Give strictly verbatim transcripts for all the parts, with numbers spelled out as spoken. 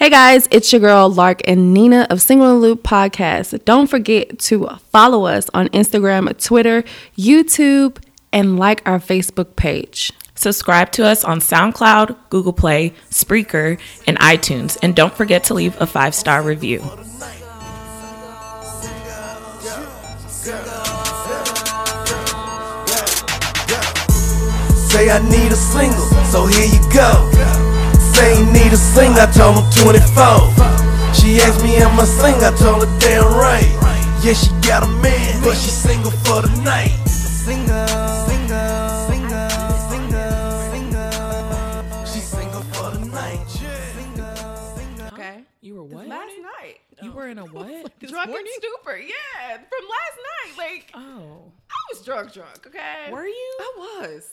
Hey guys, it's your girl Lark and Nina of Single in the Loop Podcast. Don't forget to follow us on Instagram, Twitter, YouTube, and like our Facebook page. Subscribe to us on SoundCloud, Google Play, Spreaker, and iTunes. And don't forget to leave a five-star review. Say I need a single, so here you go. Say you need a sing, I told him twenty-four. She asked me am I sing, I told her damn right. Yeah, she got a man, but she single for the night. Single, single, single, single, single. She single for the night. Single, single. Okay. You were what? Last night. You were in a what? Drunken stupor, yeah. From last night. Like, oh. I was drunk, drunk, okay? Were you? I was.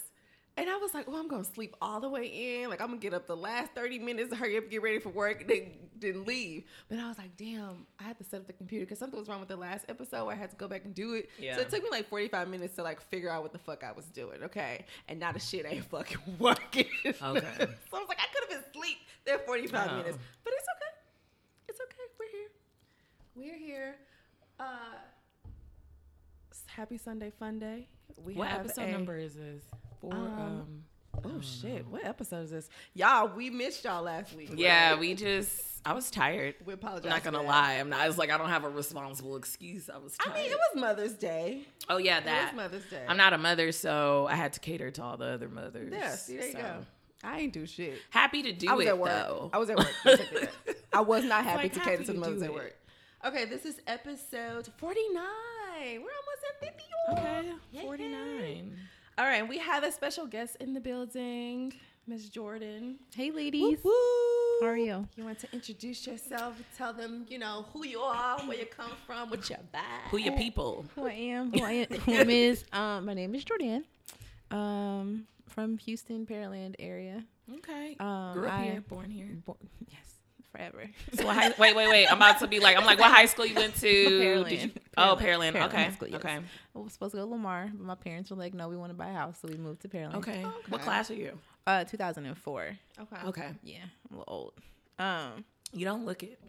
And I was like, oh, I'm going to sleep all the way in. Like, I'm going to get up the last thirty minutes, hurry up, get ready for work, and then, then leave. But I was like, damn, I had to set up the computer because something was wrong with the last episode where I had to go back and do it. Yeah. So it took me like forty-five minutes to like figure out what the fuck I was doing, okay? And now the shit ain't fucking working. Okay. So I was like, I could have been asleep there forty-five oh. minutes. But it's okay. It's okay. We're here. We're here. Uh, happy Sunday Fun Day. We what have episode a- number is this? Or, um, um, oh shit, know. What episode is this? Y'all, we missed y'all last week. Yeah, right? we just, I was tired. We apologize. I'm not going to lie. I'm not, I was like, I don't have a responsible excuse. I was tired. I mean, it was Mother's Day. Oh, yeah, that. It was Mother's Day. I'm not a mother, so I had to cater to all the other mothers. Yeah, see, there so. you go. I ain't do shit. Happy to do I was it, at work. though. I was at work. I was, at work. I was not happy like, to cater to the mothers at work. Okay, this is episode forty-nine. We're almost at fifty. Okay, Yay. forty-nine. All right, we have a special guest in the building, Miz Jourdan. Hey, ladies. Woo-woo. How are you? You want to introduce yourself? Tell them, you know, who you are, where you come from, what your vibe. Who your people. Who I am, who I am, who I am is. Um, my name is Jourdan. Um, from Houston, Pearland area. Okay. Um, Grew up I, here, born here. Born, yes. Forever. So high, wait, wait, wait. I'm about to be like, I'm like, what high school you went to? Pearland. Did you, Pearland. Oh, Pearland. Pearland. Okay. School, yes. Okay. I was supposed to go to Lamar, but my parents were like, no, we want to buy a house. So we moved to Pearland. Okay. okay. What class are you? Uh, two thousand four. Okay. Okay. Yeah. I'm a little old. Um, you don't look it.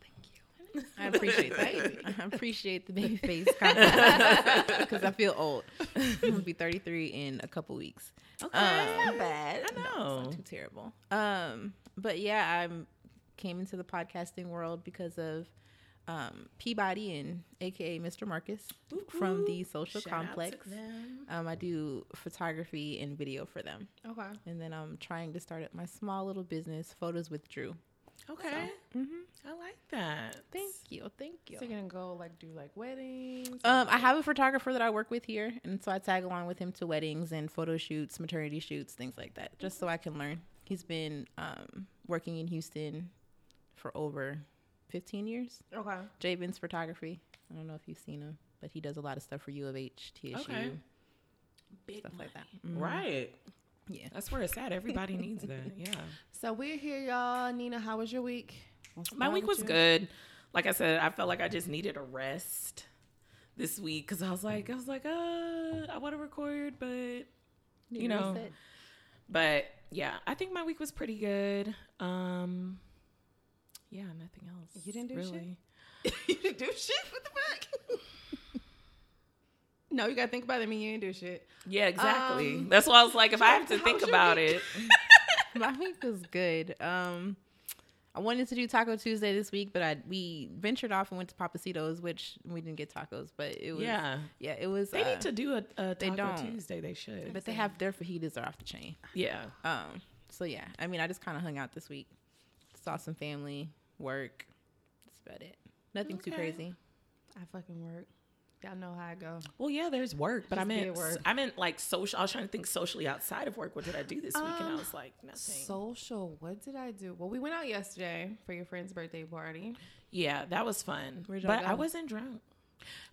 Thank you. I appreciate that. I appreciate the baby face comment because I feel old. I'm going to be thirty-three in a couple weeks. Okay. Um, that's not bad. I know. No, it's not too terrible. Um, but yeah, I'm, came into the podcasting world because of um, Peabody and A K A Mister Marcus ooh, from the Social Shout Complex. Um, I do photography and video for them. Okay. And then I'm trying to start up my small little business, Photos with Drew. Okay. So, mm-hmm. I like that. Thank you. Thank you. So you're going to go like do like weddings? Um, I have a photographer that I work with here. And so I tag along with him to weddings and photo shoots, maternity shoots, things like that, just so I can learn. He's been um, working in Houston for over fifteen years. Okay. Javin's Photography. I don't know if you've seen him, but he does a lot of stuff for U of H, T S U, okay. Big stuff money. Like that. Mm-hmm. Right. Yeah. That's where it's at. Everybody needs that. Yeah. So we're here, y'all. Nina, how was your week? What's My week was you? good. Like I said, I felt like I just needed a rest this week because I was like, I was like, uh, I want to record, but you, you know, reset. But yeah, I think my week was pretty good. Um. Yeah, nothing else. You didn't do really. shit? You didn't do shit? What the fuck? No, you got to think about it. I mean, you didn't do shit. Yeah, exactly. Um, That's why I was like, if I have to think about it. My week was good. Um, I wanted to do Taco Tuesday this week, but I we ventured off and went to Papacito's, which we didn't get tacos, but it was. Yeah. Yeah, it was. They uh, need to do a, a Taco don't. Tuesday. They should. But they have their fajitas are off the chain. Yeah. Um. So, yeah. I mean, I just kind of hung out this week. Saw some family, work. That's about it. Nothing okay. too crazy. I fucking work. Y'all know how I go. Well, yeah, there's work, but Just I meant work. I meant like social. I was trying to think socially outside of work. What did I do this um, week? And I was like, nothing. Social. What did I do? Well, we went out yesterday for your friend's birthday party. Yeah, that was fun. But go? I wasn't drunk.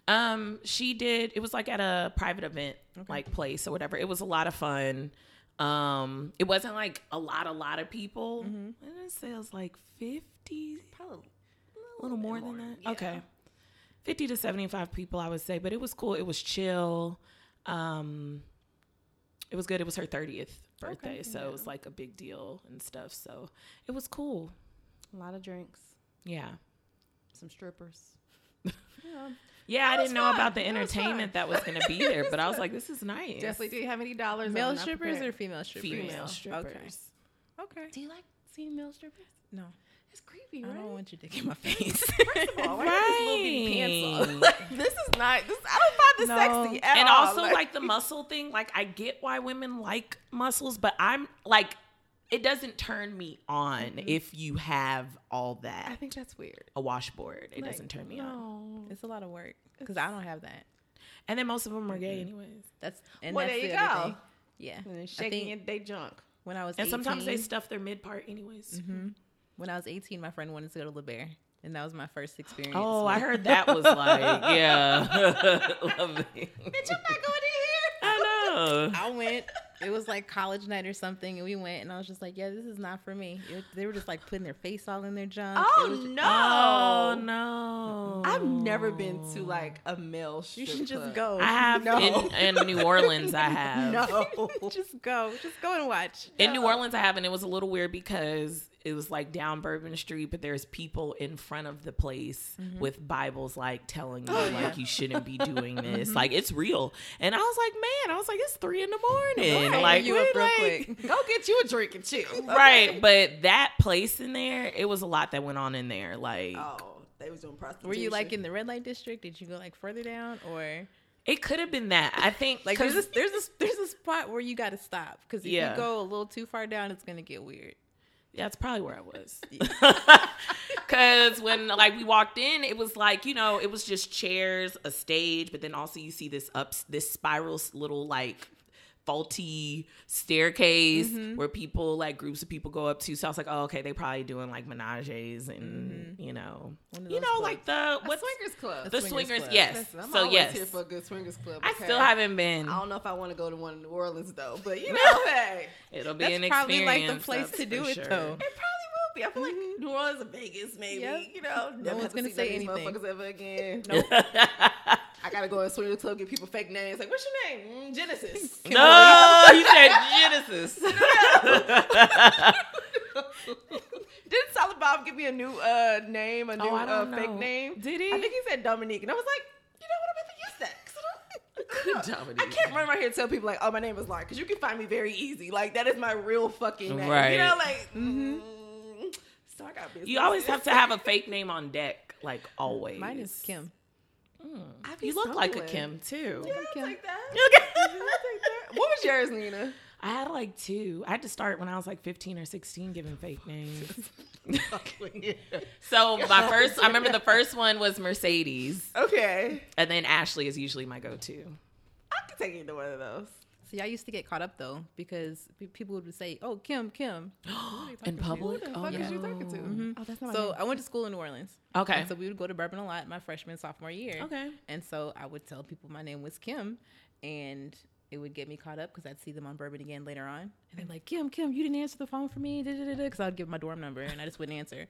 Um, she did. It was like at a private event, okay. like place or whatever. It was a lot of fun. Um, it wasn't like a lot, a lot of people. Mm-hmm. I didn't say it was like fifty, probably a little, a little more than more. that. Yeah. Okay. fifty to seventy-five people, I would say, but it was cool. It was chill. Um, it was good. It was her thirtieth birthday. Okay, so yeah. It was like a big deal and stuff. So it was cool. It A lot of drinks. Yeah. Some strippers. Yeah, yeah I didn't know fun. about the entertainment that was, that was going to be there, but I was like, this is nice. Definitely. Do you have any dollars? Male strippers or female strippers? Female strippers. Okay. okay. Do you like seeing male strippers? No. It's creepy, right? I don't want your dick in my face. First of all, why right. this little pants off? This is not, this, I don't find this no. sexy at and all. And also, like, like, the muscle thing, like, I get why women like muscles, but I'm, like, it doesn't turn me on mm-hmm. if you have all that. I think that's weird. A washboard. It like, doesn't turn me no. on. It's a lot of work, because I don't have that. And then most of them are gay mm-hmm. anyways. That's, and well, that's there you the go. Thing. Yeah. And they're shaking it, they junk. When I was And eighteen, sometimes they stuff their mid-part anyways. Mm-hmm. When I was eighteen, my friend wanted to go to LaBare, and that was my first experience. Oh, I heard that was like, yeah. Love it. Bitch, I'm not going in here. I know. I went. It was like college night or something, and we went, and I was just like, yeah, this is not for me. It, they were just like putting their face all in their junk. Oh, just, no. Oh, no. I've never been to like a male strip. You should just club. Go. I have. No. In, in New Orleans, I have. No. Just go. Just go and watch. In no. New Orleans, I have, and it was a little weird because it was like down Bourbon Street, but there's people in front of the place mm-hmm. with Bibles, like telling you, oh, yeah. like you shouldn't be doing this. Like it's real, and I was like, man, I was like, it's three in the morning. Right. Like, you up real like, quick. Go get you a drink and chill. Okay. Right, but that place in there, it was a lot that went on in there. Like, oh, they was doing prostitution. Were you like in the red light district? Did you go like further down or? It could have been that. I think like there's a, there's a, there's a spot where you got to stop because if yeah. you go a little too far down, it's gonna get weird. That's probably where I was. Because when, like, we walked in, it was like, you know, it was just chairs, a stage. But then also you see this up, this spiral little, like, faulty staircase mm-hmm. where people, like, groups of people go up to. So I was like, oh, okay, they probably doing, like, menages and, mm-hmm. you know. You know, clubs. Like the... What's, swingers club. The swingers, swingers club. Yes. Listen, I'm so, always yes. here for a good swingers club. Okay? I still haven't been. I don't know if I want to go to one in New Orleans, though. But, you know, hey. It'll be an experience. That's probably, like, the place to do it, sure. though. It probably will be. I feel mm-hmm. like New Orleans or Vegas, maybe. Yep. You know. No one's going to say anything. Motherfuckers ever again. Nope. I gotta go and swing the club, give people fake names. Like, what's your name? Mm, Genesis. Kim no, you said Genesis. Didn't Solid Bob give me a new uh, name, a new oh, uh, fake name? Did he? I think he said Dominique. And I was like, you know what? I'm about to use that. Dominique. I can't run right here and tell people, like, oh, my name is Lauren, because you can find me very easy. Like, that is my real fucking name. Right. You know, like, mm-hmm. mm, so I got business. You always have to have a fake name on deck, like, always. Mine is Kim. Mm. You look like a Kim too. Yeah, Kim. Like that. Okay. What was yours, Nina? I had like two. I had to start when I was like fifteen or sixteen, giving fake names. So my first, I remember the first one was Mercedes. Okay. And then Ashley is usually my go-to. I could take either one of those. See, I used to get caught up though because people would say, "Oh, Kim, Kim," in public. Who the fuck is you talking to? Mm-hmm. Oh, that's not my name. So I went to school in New Orleans. Okay. And so we would go to Bourbon a lot my freshman sophomore year. Okay. And so I would tell people my name was Kim, and it would get me caught up because I'd see them on Bourbon again later on, and they're like, "Kim, Kim, you didn't answer the phone for me," because I'd give my dorm number and I just wouldn't answer.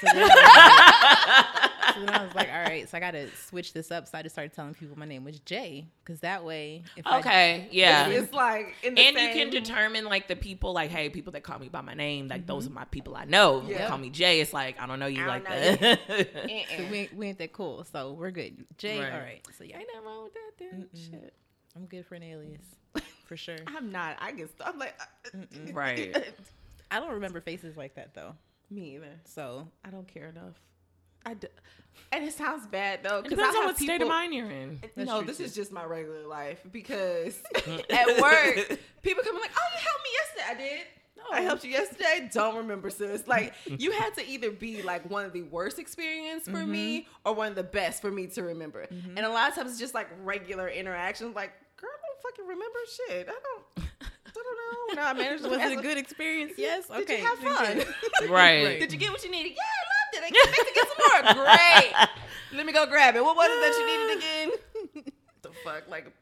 So then, I like, so then I was like, "All right," so I got to switch this up. So I just started telling people my name was Jay because that way, if okay, I, yeah, it's like, in the and same... you can determine like the people, like, hey, people that call me by my name, like mm-hmm. those are my people I know. Yep. They call me Jay. It's like I don't know you I like know that. So we, we ain't that cool, so we're good. Jay, right. All right. So yeah, ain't nothing wrong with that. Then Mm-mm. shit. I'm good for an alias, for sure. I'm not. I get stuff. I'm like, uh, right. I don't remember faces like that, though. Me either. So I don't care enough. I do. And it sounds bad, though. It depends I on what people, state of mind you're in. That's no, this too. Is just my regular life because at work, people come like, oh, you helped me yesterday. I did. I helped you yesterday. Don't remember, sis. Like, you had to either be like one of the worst experience for mm-hmm. me or one of the best for me to remember. Mm-hmm. And a lot of times it's just like regular interactions. Like, girl, I don't fucking remember shit. I don't, I don't know. No, I managed to was it a good experience? Yes. Okay. Did you have fun? Right. Did you get what you needed? Yeah, I loved it. I can't wait to get some more. Great. Let me go grab it. What was it that you needed again? The fuck? Like,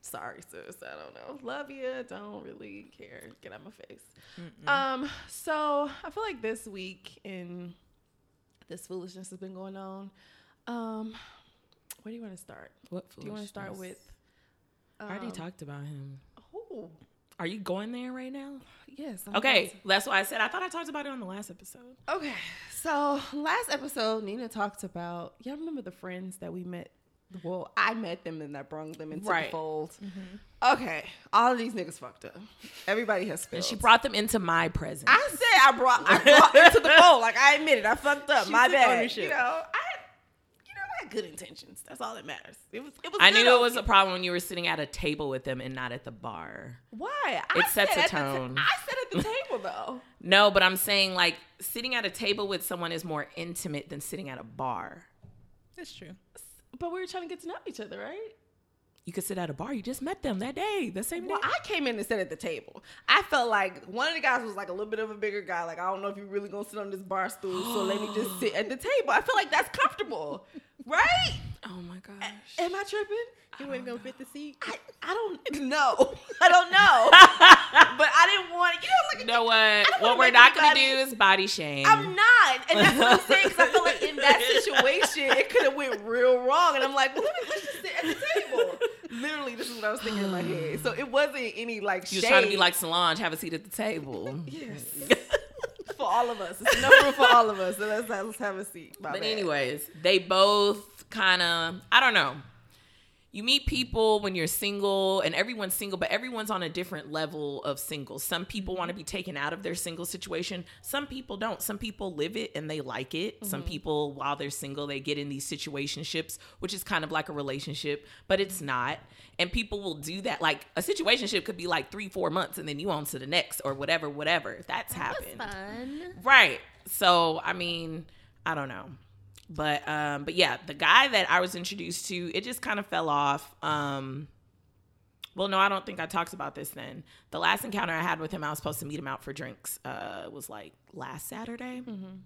sorry, sis. I don't know. Love you. Don't really care. Get out of my face. Mm-mm. Um. So I feel like this week and this foolishness has been going on. Um. Where do you want to start? What foolishness? Do you want to start with? Um, I already talked about him. Oh. Are you going there right now? Yes. I'm okay. Going. That's why I said I thought I talked about it on the last episode. Okay. So last episode, Nina talked about, y'all remember the friends that we met? Well, I met them and I brought them into right. the fold. Mm-hmm. Okay. All of these niggas fucked up. Everybody has spilled. And she brought them into my presence. I said I brought I brought into the fold. Like, I admit it. I fucked up. She my bad. Ownership. You know, I good intentions. That's all that matters. It was. It was I good knew it was people. A problem when you were sitting at a table with them and not at the bar. Why? It I sets a tone. The, I sat at the table though. No, but I'm saying like sitting at a table with someone is more intimate than sitting at a bar. That's true. But we were trying to get to know each other, right? You could sit at a bar. You just met them that day, the same well, day. Well, I came in and sat at the table. I felt like one of the guys was like a little bit of a bigger guy. Like, I don't know if you're really going to sit on this bar stool, so let me just sit at the table. I feel like that's comfortable, right? Oh, my gosh. A- am I tripping? I you ain't going to fit the seat? I, I don't know. I don't know. But I didn't want to. You know, like, you know what? What we're not going to do is body shame. I'm not. And that's what I'm saying, because I feel like in that situation, it could have went real wrong. And I'm like, well, let me let's just sit at the table. Literally, this is what I was thinking in my head. So it wasn't any like shade. You were trying to be like Solange, have a seat at the table. Yes. For all of us. It's enough room for all of us. So let's, let's have a seat. My but bad. Anyways, they both kind of, I don't know. You meet people when you're single, and everyone's single, but everyone's on a different level of single. Some people want to be taken out of their single situation. Some people don't. Some people live it and they like it. Mm-hmm. Some people, while they're single, they get in these situationships, which is kind of like a relationship, but it's not. And people will do that. Like a situationship could be like three, four months, and then you on to the next or whatever, whatever. That's that happened. Was fun. Right. So, I mean, I don't know. But um, but yeah, the guy that I was introduced to, it just kind of fell off. Um, well, no, I don't think I talked about this then. The last encounter I had with him, I was supposed to meet him out for drinks. Uh, was like last Saturday. Mm-hmm.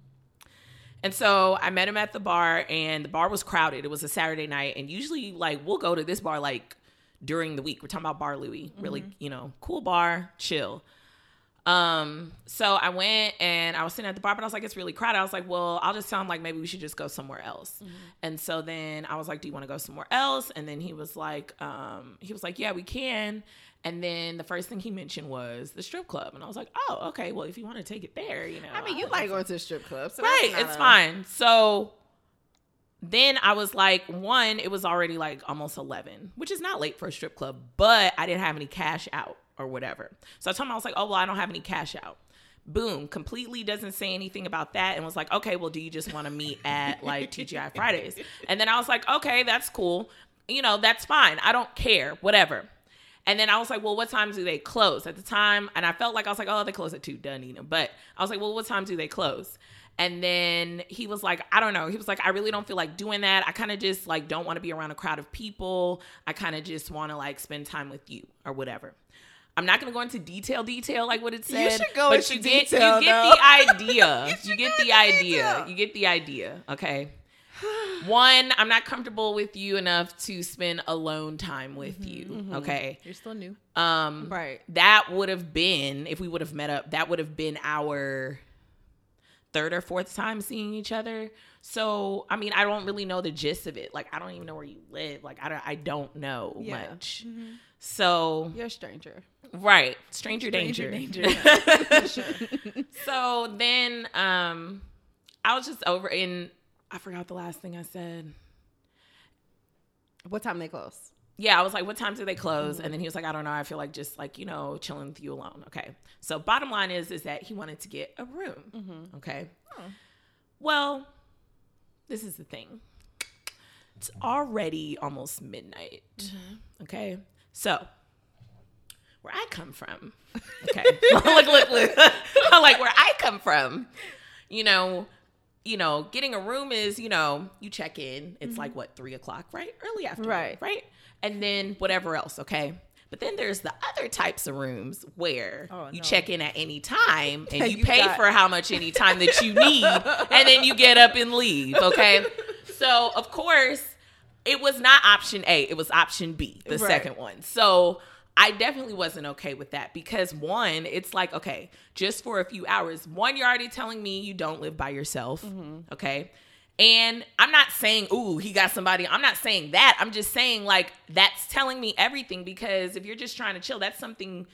And so I met him at the bar, and the bar was crowded. It was a Saturday night, and usually like we'll go to this bar like during the week. We're talking about Bar Louie, mm-hmm. really, you know, cool bar, chill. Um, so I went and I was sitting at the bar, but I was like, it's really crowded. I was like, well, I'll just tell him like, maybe we should just go somewhere else. Mm-hmm. And so then I was like, do you want to go somewhere else? And then he was like, um, he was like, yeah, we can. And then the first thing he mentioned was the strip club. And I was like, oh, okay. Well, if you want to take it there, you know, I mean, you like going to the strip club, so right. It's a- fine. So then I was like, one, it was already like almost eleven, which is not late for a strip club, but I didn't have any cash out. Or whatever. So I told him, I was like, oh, well, I don't have any cash out. Boom. Completely doesn't say anything about that. And was like, okay, well, do you just want to meet at like T G I Fridays? And then I was like, okay, that's cool. You know, that's fine. I don't care. Whatever. And then I was like, well, what time do they close at the time? And I felt like I was like, oh, they close at two, done, you know. But I was like, well, what time do they close? And then he was like, I don't know. He was like, I really don't feel like doing that. I kind of just like don't want to be around a crowd of people. I kind of just want to like spend time with you or whatever. I'm not going to go into detail, detail like what it said. You should go but into you get, detail, you get though. The idea. you, you get the idea. Detail. You get the idea. Okay. One, I'm not comfortable with you enough to spend alone time with mm-hmm, you. Mm-hmm. Okay. You're still new. Um, right. That would have been, if we would have met up, that would have been our third or fourth time seeing each other. So, I mean, I don't really know the gist of it. Like, I don't even know where you live. Like, I don't, I don't know yeah. much. Mm-hmm. So you're a stranger, right? Stranger, stranger danger. danger. Yeah. Sure. So then, um, I was just over, and I forgot the last thing I said. What time they close? Yeah, I was like, "What time do they close?" Mm-hmm. And then he was like, "I don't know. I feel like just like you know, chilling with you alone." Okay. So bottom line is, is that he wanted to get a room. Mm-hmm. Okay. Oh. Well, this is the thing. It's already almost midnight. Mm-hmm. Okay. So, where I come from, okay, look, look, look, like where I come from, you know, you know, getting a room is, you know, you check in, it's mm-hmm. like what, three o'clock, right? Early afternoon, right. right? And then whatever else, okay? But then there's the other types of rooms where oh, you no. check in at any time and you, you pay got- for how much any time that you need and then you get up and leave, okay? So, of course, it was not option A. It was option B, the right. second one. So I definitely wasn't okay with that because, one, it's like, okay, just for a few hours. One, you're already telling me you don't live by yourself, mm-hmm. okay? And I'm not saying, ooh, he got somebody. I'm not saying that. I'm just saying, like, that's telling me everything because if you're just trying to chill, that's something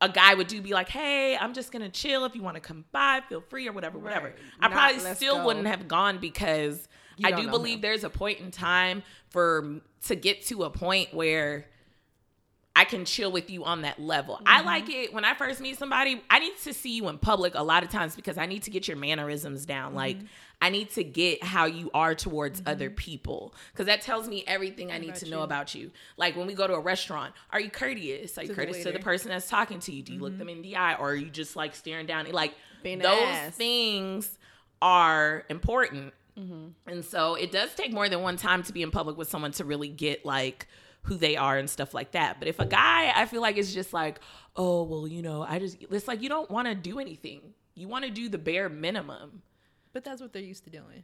a guy would do be like, hey, I'm just going to chill. If you want to come by, feel free or whatever, whatever. Right. I Not probably still go. wouldn't have gone because you I do believe him. there's a point in time for to get to a point where I can chill with you on that level. Mm-hmm. I like it when I first meet somebody, I need to see you in public a lot of times because I need to get your mannerisms down. Mm-hmm. Like I need to get how you are towards mm-hmm. other people because that tells me everything I need to know you? about you. Like when we go to a restaurant, are you courteous? Are you to courteous the to the person that's talking to you? Do you mm-hmm. look them in the eye, or are you just like staring down? Like Being those things are important. Mm-hmm. And so it does take more than one time to be in public with someone to really get like who they are and stuff like that. But if a guy, I feel like it's just like, oh, well, you know, I just, it's like, you don't want to do anything. You want to do the bare minimum. But that's what they're used to doing.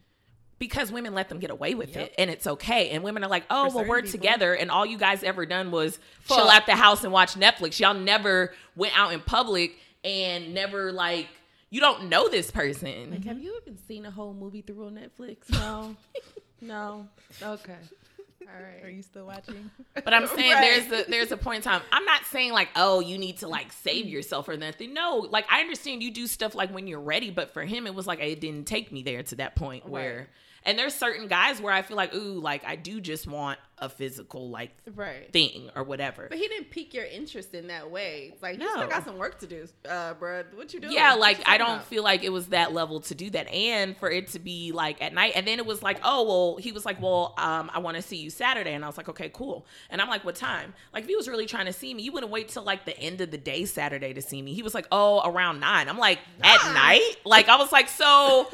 Because women let them get away with yep. it, and it's okay. And women are like, oh, For well, we're people. together, and all you guys ever done was Fuck. chill at the house and watch Netflix. Y'all never went out in public and never like, you don't know this person. Like, have you even seen a whole movie through on Netflix? No. No. Okay. All right. Are you still watching? But I'm saying right. there's a there's a point in time. I'm not saying like, oh, you need to like save yourself or nothing. No, like I understand you do stuff like when you're ready, but for him it was like it didn't take me there to that point right. where and there's certain guys where I feel like, ooh, like I do just want a physical like right. thing or whatever. But he didn't pique your interest in that way. Like no. you still got some work to do, uh, bro. What you doing? Yeah, like I don't about? feel like it was that level to do that, and for it to be like at night. And then it was like, oh well, he was like, well, um, I want to see you Saturday, and I was like, okay, cool. And I'm like, what time? Like if he was really trying to see me, you wouldn't wait till like the end of the day Saturday to see me. He was like, oh, around nine. I'm like, nine? At night? Like I was like, so.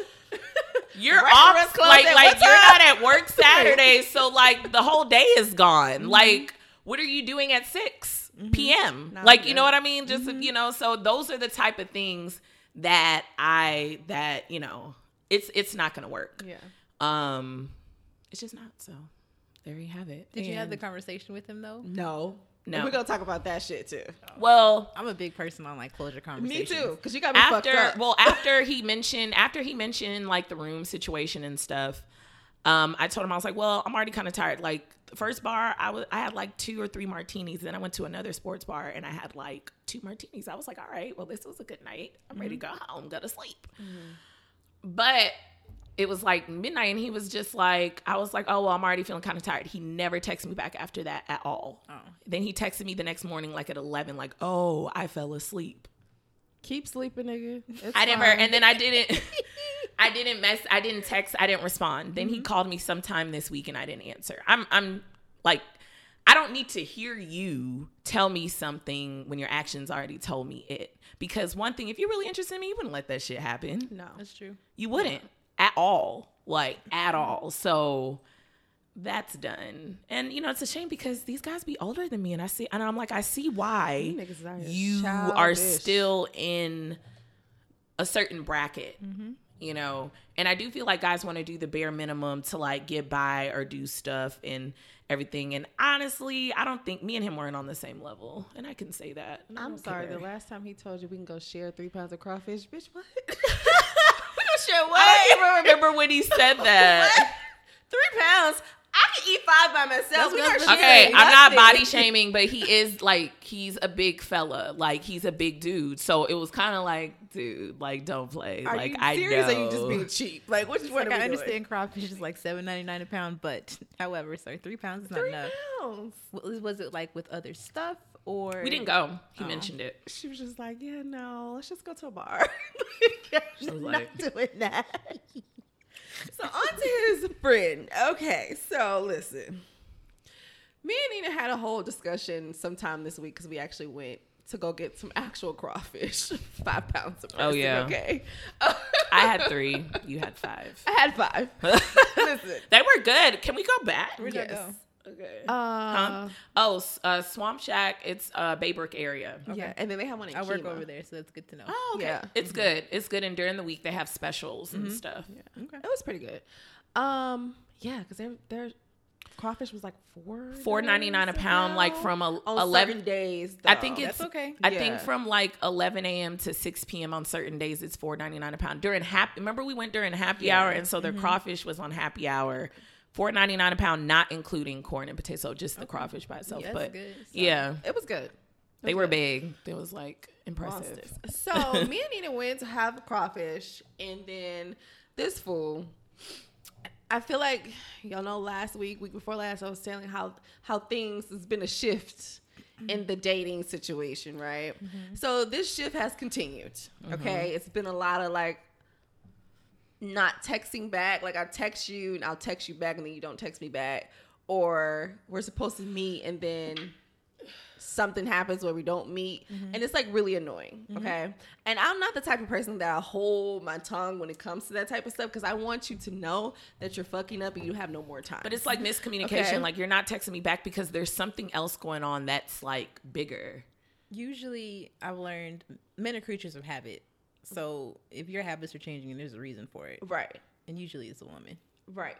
You're right, off like like you're not at work Saturday, so like the whole day is gone. Mm-hmm. Like, what are you doing at six mm-hmm. p m? Not like, good. You know what I mean? Just mm-hmm. you know, so those are the type of things that I that you know it's it's not gonna work. Yeah, um, it's just not. So there you have it. Did and you have the conversation with him though? No. No. We're going to talk about that shit, too. Well, I'm a big person on, like, closure conversations. Me, too, because you got me after, fucked up. Well, after he mentioned, after he mentioned, like, the room situation and stuff, um, I told him, I was like, well, I'm already kind of tired. Like, the first bar, I, was, I had, like, two or three martinis. Then I went to another sports bar, and I had, like, two martinis. I was like, all right, well, this was a good night. I'm mm-hmm. ready to go home, go to sleep. Mm-hmm. But it was, like, midnight, and he was just like, I was like, oh, well, I'm already feeling kind of tired. He never texted me back after that at all. Oh. Then he texted me the next morning, like, at eleven, like, oh, I fell asleep. Keep sleeping, nigga. It's I never, and then I didn't, I didn't mess, I didn't text, I didn't respond. Then mm-hmm. he called me sometime this week, and I didn't answer. I'm, I'm, like, I don't need to hear you tell me something when your actions already told me it. Because one thing, if you're really interested in me, you wouldn't let that shit happen. No. That's true. You wouldn't. Yeah. At all, like at all. So that's done. And you know, it's a shame because these guys be older than me, and I see, and I'm like, I see why you childish. Are still in a certain bracket, mm-hmm. you know. And I do feel like guys want to do the bare minimum to like get by or do stuff and everything. And honestly, I don't think me and him weren't on the same level, and I can say that. I'm sorry. Care. The last time he told you we can go share three pounds of crawfish, bitch, what? Shit, what? I don't even remember when he said that. Three pounds. I can eat five by myself. We okay, I'm not body shaming, but he is like he's a big fella. Like he's a big dude. So it was kind of like, dude, like don't play. Are like you I serious know. Or you just being cheap? Like what? What like, I understand crawfish is like seven ninety-nine a pound, but however, sorry, three pounds is not three enough. Pounds. Was, was it like with other stuff? Or we didn't go. He oh. mentioned it. She was just like, yeah, no, let's just go to a bar. She was like, not doing that. So on to his friend. Okay, so listen. Me and Nina had a whole discussion sometime this week because we actually went to go get some actual crawfish. Five pounds of person, oh, yeah. Okay. I had three. You had five. I had five. Listen. They were good. Can we go back? Where'd yes. Go? Okay. Uh, huh? Oh, uh, Swamp Shack. It's uh, Baybrook area. Okay. Yeah, and then they have one in I Kima. Work over there, so that's good to know. Oh, okay. Yeah. It's mm-hmm. good. It's good, and during the week they have specials mm-hmm. and stuff. Yeah, okay. It was pretty good. Um, yeah, because their their crawfish was like four four ninety nine a pound, now? Like from a, oh, eleven days. Though. I think it's that's okay. I yeah. think from like eleven a m to six p m on certain days it's four ninety nine a pound during happy. Remember we went during happy yeah. hour, and so their mm-hmm. crawfish was on happy hour. four ninety-nine a pound, not including corn and potato, just the okay. crawfish by itself. Yeah, but good. So yeah, it was good. They were big. It was like impressive. So me and Nina went to have crawfish, and then this fool. I feel like y'all know last week, week before last, I was telling how how things has been a shift in the dating situation, right? Mm-hmm. So this shift has continued. Okay, mm-hmm. It's been a lot of like not texting back. Like I text you and I'll text you back, and then you don't text me back, or we're supposed to meet and then something happens where we don't meet, mm-hmm. and it's like really annoying. Mm-hmm. Okay, and I'm not the type of person that I hold my tongue when it comes to that type of stuff, because I want you to know that you're fucking up and you have no more time. But it's like miscommunication. Okay. Like you're not texting me back because there's something else going on that's like bigger. Usually, I've learned men are creatures of habit, so if your habits are changing, there's a reason for it, right? And usually, it's a woman, right?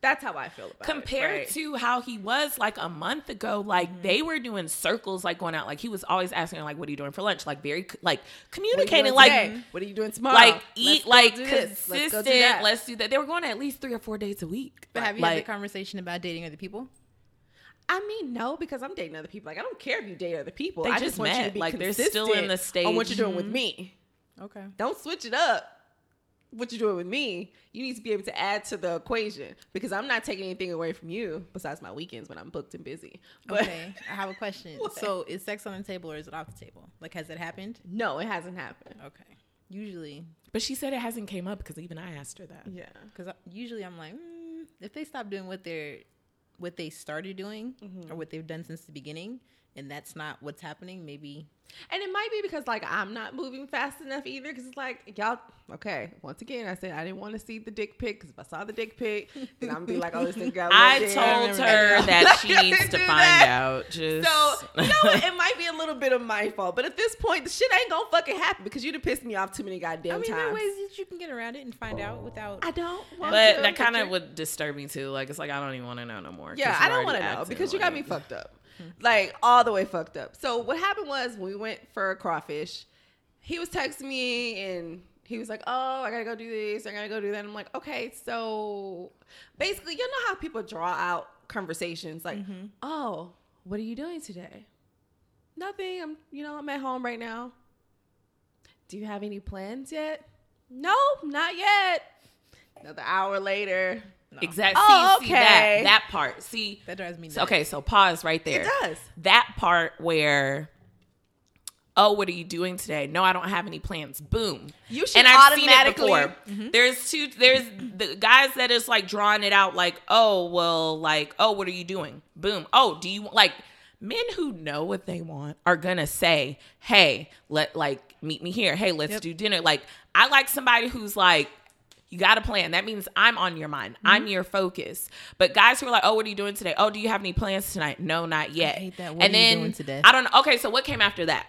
That's how I feel about compared it. Compared to how he was like a month ago, like mm-hmm. they were doing circles, like going out. Like he was always asking her, like, what are you doing for lunch? Like very, like communicating, what like, what are you doing tomorrow? Like eat, let's like consistent. Let's, do let's do that. They were going at least three or four days a week. But like, have you had like, the conversation about dating other people? I mean, no, because I'm dating other people. Like I don't care if you date other people. They I just want met. You to be like they're still in the stage on what you're doing mm-hmm. with me. Okay. Don't switch it up. What you doing with me, you need to be able to add to the equation, because I'm not taking anything away from you besides my weekends when I'm booked and busy. But okay, I have a question. So is sex on the table or is it off the table? Like, has it happened? No, it hasn't happened. Okay. Usually. But she said it hasn't came up because even I asked her that. Yeah. Because usually I'm like, mm, if they stop doing what they're, what they started doing mm-hmm. or what they've done since the beginning, and that's not what's happening, maybe. And it might be because, like, I'm not moving fast enough either, because it's like, y'all, okay, once again, I said I didn't want to see the dick pic, because if I saw the dick pic, then I'm going to be like, oh, this thing got I told I her that she needs to find that. out. Just. So, you know what? It might be a little bit of my fault, but at this point, the shit ain't going to fucking happen, because you'd have pissed me off too many goddamn times. I mean, times. There are ways that you can get around it and find oh. out without. I don't want But to that kind of would disturb me, too. Like, it's like, I don't even want to know no more. Yeah, I don't want to know, because you got me fucked up. Like all the way fucked up. So what happened was when we went for crawfish, he was texting me and he was like, oh, I gotta go do this, I gotta go do that. And I'm like, okay, so basically, you know how people draw out conversations like, mm-hmm. oh, what are you doing today? Nothing. I'm, you know, I'm at home right now. Do you have any plans yet? No, not yet. Another hour later. No. Exactly. Oh, see, okay. See that, that part. See, that drives me nuts. So, okay, so pause right there. It does. That part where, oh, what are you doing today? No, I don't have any plans. Boom. You should and I've automatically. Seen it before. Mm-hmm. There's two. There's the guys that is like drawing it out, like, oh, well, like, oh, what are you doing? Boom. Oh, do you like men who know what they want are gonna say, hey, let like meet me here. Hey, let's yep. do dinner. Like, I like somebody who's like. You got a plan. That means I'm on your mind. Mm-hmm. I'm your focus. But guys who are like, oh, what are you doing today? Oh, do you have any plans tonight? No, not yet. I hate that. What and are then, you doing today? I don't know. Okay, so what came after that?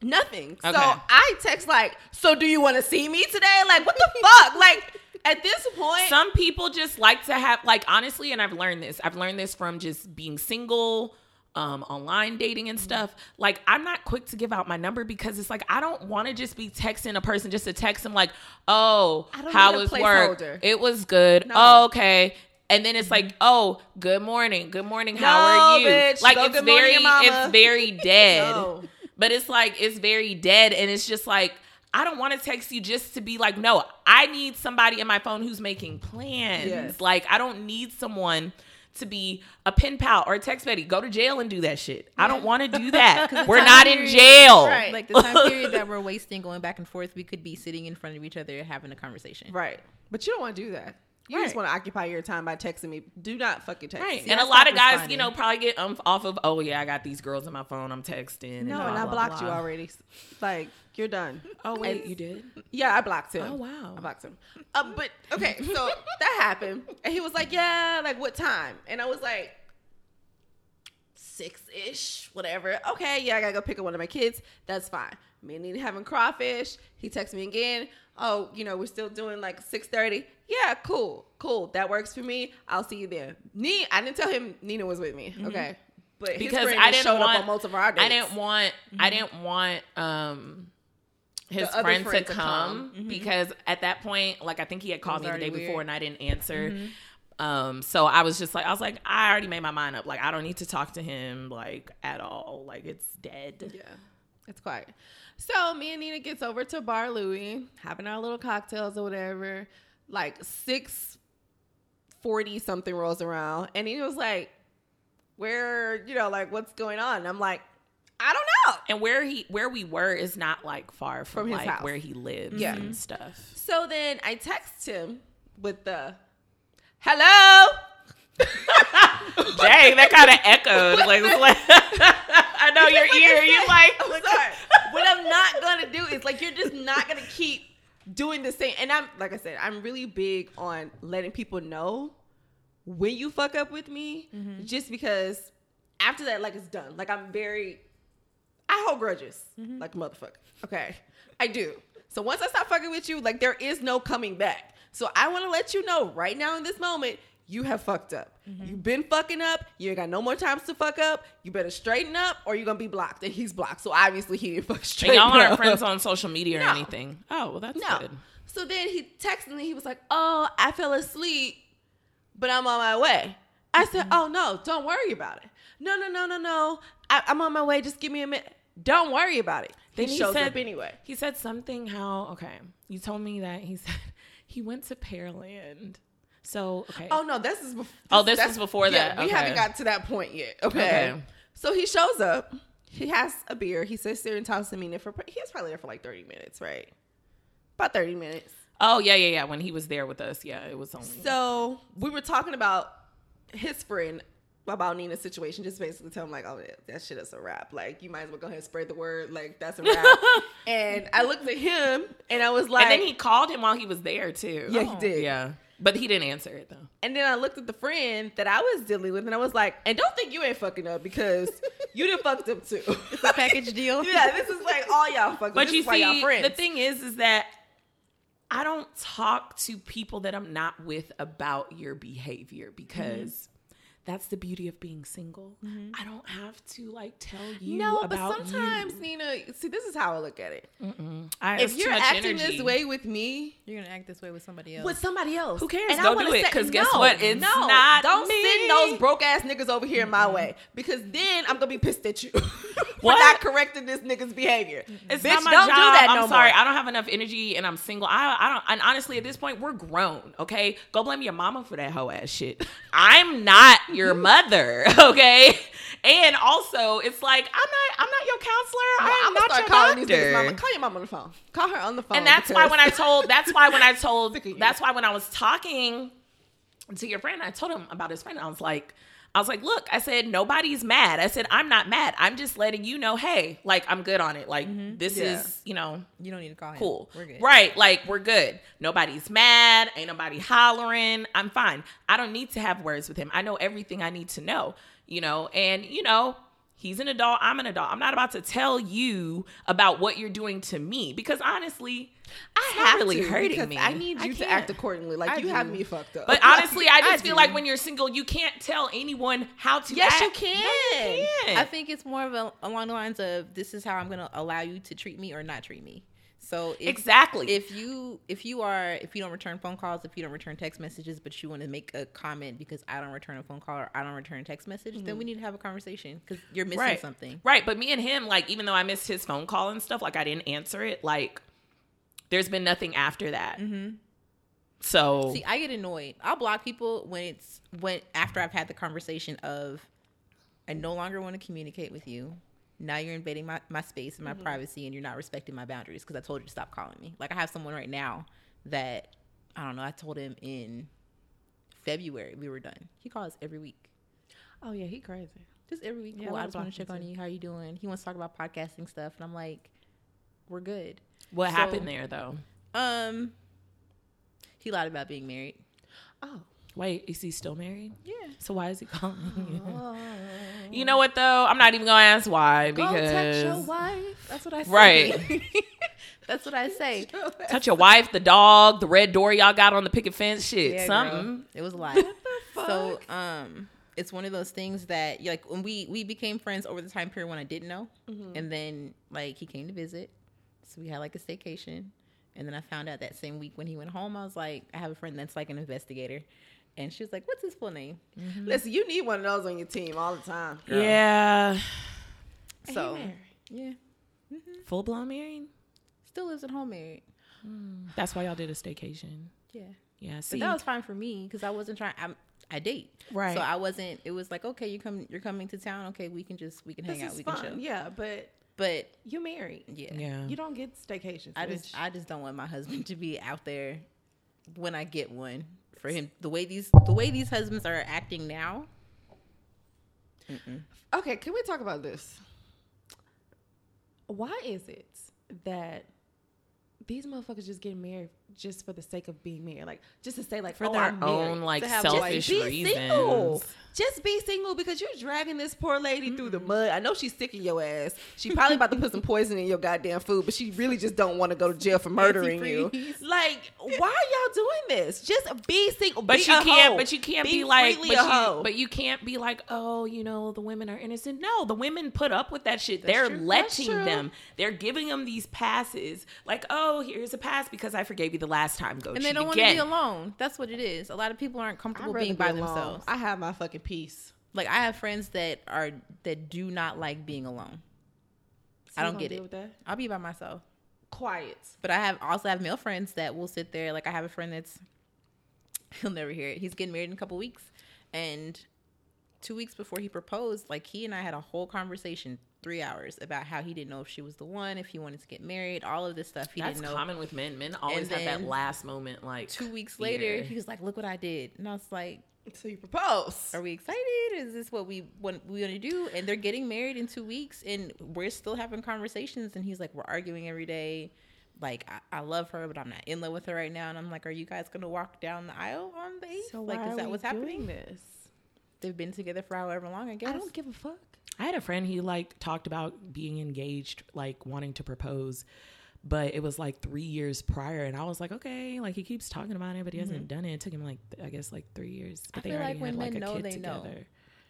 Nothing. Okay. So I text like, so do you want to see me today? Like, what the fuck? Like, at this point. Some people just like to have, like, honestly, and I've learned this. I've learned this from just being single, Um, online dating and stuff. Like, I'm not quick to give out my number because it's like I don't want to just be texting a person just to text them like, oh, how was work? It was good. No. Oh, okay. And then it's like, oh, good morning, good morning. How no, are you? Bitch. Like so it's very, morning, it's very dead. No. But it's like it's very dead, and it's just like I don't want to text you just to be like, no. I need somebody in my phone who's making plans. Yes. Like I don't need someone to be a pen pal or a text buddy. Go to jail and do that shit. Yeah. I don't want to do that. We're not period, in jail. Right. Like the time period that we're wasting going back and forth, we could be sitting in front of each other having a conversation. Right. But you don't want to do that. You right. just want to occupy your time by texting me. Do not fucking text right. me. And I a lot of guys, responding. You know, probably get um, off of, oh, yeah, I got these girls on my phone. I'm texting. And no, blah, and I blah, blocked blah. You already. Like, you're done. Oh, wait, and, you did? Yeah, I blocked him. Oh, wow. I blocked him. Uh, but, okay, so that happened. And he was like, yeah, like, what time? And I was like, six-ish, whatever. Okay, yeah, I got to go pick up one of my kids. That's fine. Me and Nina having crawfish. He texts me again. Oh, you know, we're still doing like six thirty. Yeah, cool, cool. That works for me. I'll see you there. Ne- I didn't tell him Nina was with me. Mm-hmm. Okay, but because his I didn't showed want, up on most of our dates. I didn't want, mm-hmm. I didn't want um, his friend to come, to come. Mm-hmm. Because at that point, like I think he had called me the day weird. before and I didn't answer. Mm-hmm. Um, so I was just like, I was like, I already made my mind up. Like, I don't need to talk to him, like, at all. Like, it's dead. Yeah. It's quiet. So me and Nina gets over to Bar Louie, having our little cocktails or whatever. Like, six forty something rolls around. And he was like, where, you know, like, what's going on? And I'm like, I don't know. And where he, where we were is not, like, far from, from his like, house. Where he lives yeah. and stuff. So then I text him with the, hello. Dang, that kind of echoed. Like, like I know your like ear. You're like, I'm sorry. What I'm not going to do is, like, you're just not going to keep doing the same. And I'm, like I said, I'm really big on letting people know when you fuck up with me, mm-hmm. just because after that, like, it's done. Like, I'm very, I hold grudges, mm-hmm. like, motherfucker. Okay. I do. So once I stop fucking with you, like, there is no coming back. So I want to let you know right now in this moment, you have fucked up. Mm-hmm. You've been fucking up. You ain't got no more times to fuck up. You better straighten up or you're going to be blocked. And he's blocked. So obviously he didn't fuck straight up. And y'all aren't friends on social media or no. anything. Oh, well, that's no. good. So then he texted me. He was like, oh, I fell asleep, but I'm on my way. I said, mm-hmm. oh, no, don't worry about it. No, no, no, no, no. I, I'm on my way. Just give me a minute. Don't worry about it. Then he, he shows said, up anyway. He said something how, okay, you told me that he said he went to Pearland. So, okay. Oh, no, this is before. Oh, this is before yeah, that. Okay. We haven't got to that point yet. Okay. okay. So he shows up. He has a beer. He sits there and talks to Mina for, he was probably there for like thirty minutes, right? About thirty minutes. Oh, yeah, yeah, yeah. When he was there with us. Yeah, it was only. So we were talking about his friend, about Nina's situation. Just basically tell him like, oh, that shit is a wrap. Like, you might as well go ahead and spread the word. Like, that's a wrap. And I looked at him and I was like. And then he called him while he was there too. Yeah, oh. he did. Yeah. But he didn't answer it, though. And then I looked at the friend that I was dealing with, and I was like, and don't think you ain't fucking up, because you done fucked up, too. It's a package deal. Yeah, this is like all y'all fucked up. But this you is see, y'all friends. The thing is, is that I don't talk to people that I'm not with about your behavior, because mm-hmm. that's the beauty of being single. Mm-hmm. I don't have to, like, tell you no, about No, but sometimes, you. Nina, see, this is how I look at it. Mm-mm. I, if you're acting energy. This way with me, you're gonna act this way with somebody else. With somebody else, who cares? And Go I do it, because guess no, what? It's no, not don't me. Send those broke ass niggas over here mm-hmm. my way, because then I'm gonna be pissed at you for not correcting this nigga's behavior. Mm-hmm. It's Bitch, not my don't job. Do that I'm no sorry, more. I don't have enough energy, and I'm single. I, I don't. And honestly, at this point, we're grown. Okay, go blame your mama for that hoe ass shit. I'm not your mother. Okay, and also, it's like I'm not. I'm not your counselor. Well, I am not your calling doctor. These mama. Call your mama on the phone. Call her on the phone. And that's why when I told, that's why when I told, that's why when I was talking to your friend, I told him about his friend. I was like, I was like, look, I said, nobody's mad. I said, I'm not mad. I'm just letting you know, hey, like, I'm good on it. Like, mm-hmm. this yeah. is, you know. You don't need to call him. Cool. We're good. Right. Like, we're good. Nobody's mad. Ain't nobody hollering. I'm fine. I don't need to have words with him. I know everything I need to know, you know, and, you know. He's an adult. I'm an adult. I'm not about to tell you about what you're doing to me, because honestly, I have really to, hurting me. I need you I to act accordingly. Like I you do. Have me fucked up. But honestly, I just I feel do. Like when you're single, you can't tell anyone how to yes, act. Yes, you can. No, you can. I think it's more of a, along the lines of this is how I'm going to allow you to treat me or not treat me. So if, exactly. If you if you are if you don't return phone calls, if you don't return text messages, but you want to make a comment because I don't return a phone call or I don't return a text message, mm-hmm. then we need to have a conversation because you're missing right. something. Right. But me and him, like, even though I missed his phone call and stuff, like I didn't answer it. Like, there's been nothing after that. Mm-hmm. So see, I get annoyed. I'll block people when it's when after I've had the conversation of I no longer want to communicate with you. Now you're invading my, my space and my mm-hmm. privacy, and you're not respecting my boundaries because I told you to stop calling me. Like, I have someone right now that, I don't know, I told him in February we were done. He calls every week. Oh, yeah, he crazy. Just every week. Yeah, cool. I just want to check on you. How you doing? He wants to talk about podcasting stuff, and I'm like, we're good. What so, happened there, though? Um, he lied about being married. Oh. Wait, is he still married? Yeah. So why is he calling you? Oh. You know what, though? I'm not even going to ask why. Because go touch your wife. That's what I say. Right. That's what I say. Touch your wife, the dog, the red door y'all got on the picket fence. Shit, yeah, something. Girl. It was a lot. What the fuck? So um, it's one of those things that, like, when we, we became friends over the time period when I didn't know. Mm-hmm. And then, like, he came to visit. So we had, like, a staycation. And then I found out that same week when he went home, I was like, I have a friend that's, like, an investigator. And she was like, what's his full name? Mm-hmm. Listen, you need one of those on your team all the time. Girl. Yeah. So, yeah. Mm-hmm. Full-blown married? Still lives at home married. Mm. That's why y'all did a staycation. Yeah. Yeah, see. But that was fine for me because I wasn't trying... I'm, I date. Right. So I wasn't... It was like, okay, you come, you're coming to town. Okay, we can just... We can hang this out. We fun. Can chill. Yeah, but... But... You married. Yeah. yeah. You don't get staycations. I bitch. just I just don't want my husband to be out there when I get one. For him, the way these the way these husbands are acting now. Mm-mm. Okay, can we talk about this? Why is it that these motherfuckers just get married just for the sake of being married, like just to say, like for oh, their I'm own married. Like selfish just reasons? Single. Just be single because you're dragging this poor lady mm-hmm. through the mud. I know she's sick of your ass. She probably about to put some poison in your goddamn food, but she really just don't want to go to jail for murdering you. Like, why are y'all doing this? Just be single. But be you can't. Hoe. But you can't be, be like. But you, but you can't be like, oh, you know, the women are innocent. No, the women put up with that shit. That's They're true. letting them. They're giving them these passes. Like, oh, here's a pass because I forgave you the last time, go. And they don't want to be alone. That's what it is. A lot of people aren't comfortable being by themselves. I have my fucking peace. Like I have friends that are that do not like being alone. I don't get it. I'll be by myself. Quiet. But I have also have male friends that will sit there. Like I have a friend that's he'll never hear it. He's getting married in a couple weeks, and two weeks before he proposed, like he and I had a whole conversation. Three hours about how he didn't know if she was the one, if he wanted to get married, all of this stuff. He That's didn't know. common with men. Men always have that last moment. Like two weeks later, yeah. he was like, "Look what I did," and I was like, "So you proposed? Are we excited? Is this what we want? We want to do?" And they're getting married in two weeks, and we're still having conversations. And he's like, "We're arguing every day. Like I, I love her, but I'm not in love with her right now." And I'm like, "Are you guys gonna walk down the aisle on the eighth? So like, why is are that we what's happening? Doing this? They've been together for however long. I guess I don't give a fuck." I had a friend, he like talked about being engaged, like wanting to propose, but it was like three years prior. And I was like, okay, like he keeps talking about it, but he mm-hmm. hasn't done it. It took him like, I guess like three years, but I they already like had like a know, kid together. Know.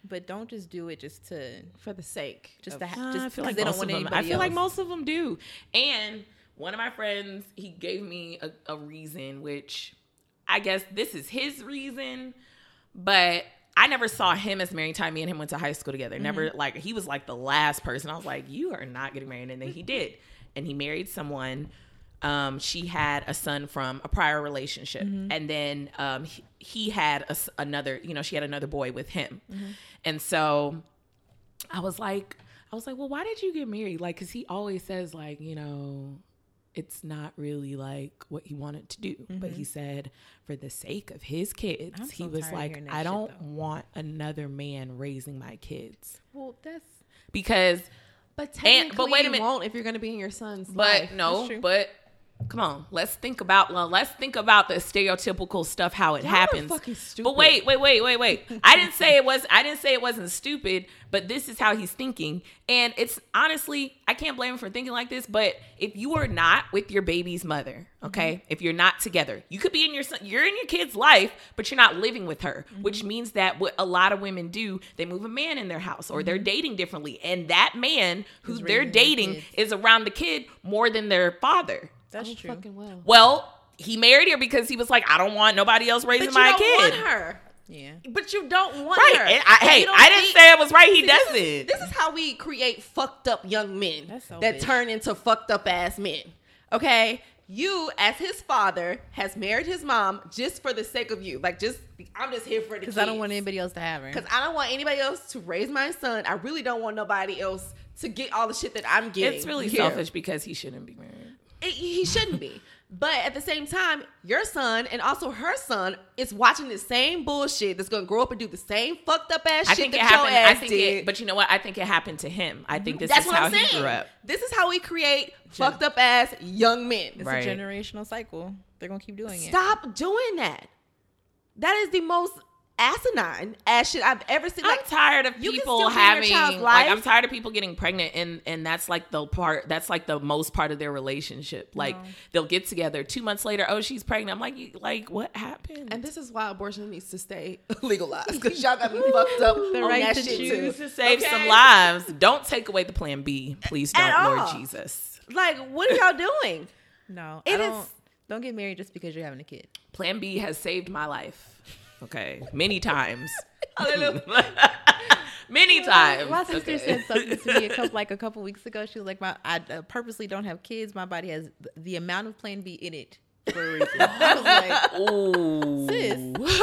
But don't just do it just to, for the sake. Just to have, just because they don't want anybody I feel else. Like most of them do. And one of my friends, he gave me a, a reason, which I guess this is his reason, but I never saw him as married time. Me and him went to high school together. Never mm-hmm. like he was like the last person. I was like, you are not getting married. And then he did. And he married someone. Um, she had a son from a prior relationship. Mm-hmm. And then um, he, he had a, another, you know, she had another boy with him. Mm-hmm. And so I was like, I was like, well, why did you get married? Like, cause he always says like, you know, it's not really like what he wanted to do. Mm-hmm. But he said for the sake of his kids, so he was like, I don't shit, want another man raising my kids. Well, that's because, but technically and, but wait a minute. You won't if you're going to be in your son's but life. No, but come on, let's think about, well, let's think about the stereotypical stuff, how it Y'all happens. Are fucking stupid. But wait, wait, wait, wait, wait. I didn't say it was, I didn't say it wasn't stupid, but this is how he's thinking. And it's honestly, I can't blame him for thinking like this, but if you are not with your baby's mother, okay, mm-hmm. if you're not together, you could be in your, you're in your kid's life, but you're not living with her, mm-hmm. which means that what a lot of women do, they move a man in their house or mm-hmm. they're dating differently. And that man who they're dating is around the kid more than their father. That's oh, true. Fucking well. well, he married her because he was like, I don't want nobody else raising my kid. But you don't kid. want her. Yeah. But you don't want right. her. And I, hey, I didn't think, say I was right. He see, doesn't. This is, this is how we create fucked up young men so that bitch. turn into fucked up ass men. Okay? You, as his father, has married his mom just for the sake of you. Like, just, I'm just here for the kids. Because I don't want anybody else to have her. Because I don't want anybody else to raise my son. I really don't want nobody else to get all the shit that I'm getting. It's really here. selfish because he shouldn't be married. It, he shouldn't be. But at the same time, your son and also her son is watching the same bullshit that's going to grow up and do the same fucked up ass I shit that happened, your ass I think did. It, but you know what? I think it happened to him. I think this that's is how I'm he saying. grew up. This is how we create Gen- fucked up ass young men. It's right. a generational cycle. They're going to keep doing it. Stop doing that. That is the most asinine ass shit I've ever seen. I'm like, tired of people having like I'm tired of people getting pregnant and and that's like the part that's like the most part of their relationship. Like no. they'll get together two months later, oh she's pregnant. I'm like, you, like what happened? And this is why abortion needs to stay legalized because y'all got me fucked up the on right that to shit choose too. To save okay. some lives. Don't take away the plan B, please don't, At Lord all. Jesus. Like what are y'all doing? No, it I don't, is. Don't get married just because you're having a kid. Plan B has saved my life. Okay. Many times. Hallelujah. Many times. My sister okay. said something to me a couple, like a couple weeks ago. She was like, "My, I purposely don't have kids. My body has the amount of Plan B in it for a reason." I was like, "Ooh, sis."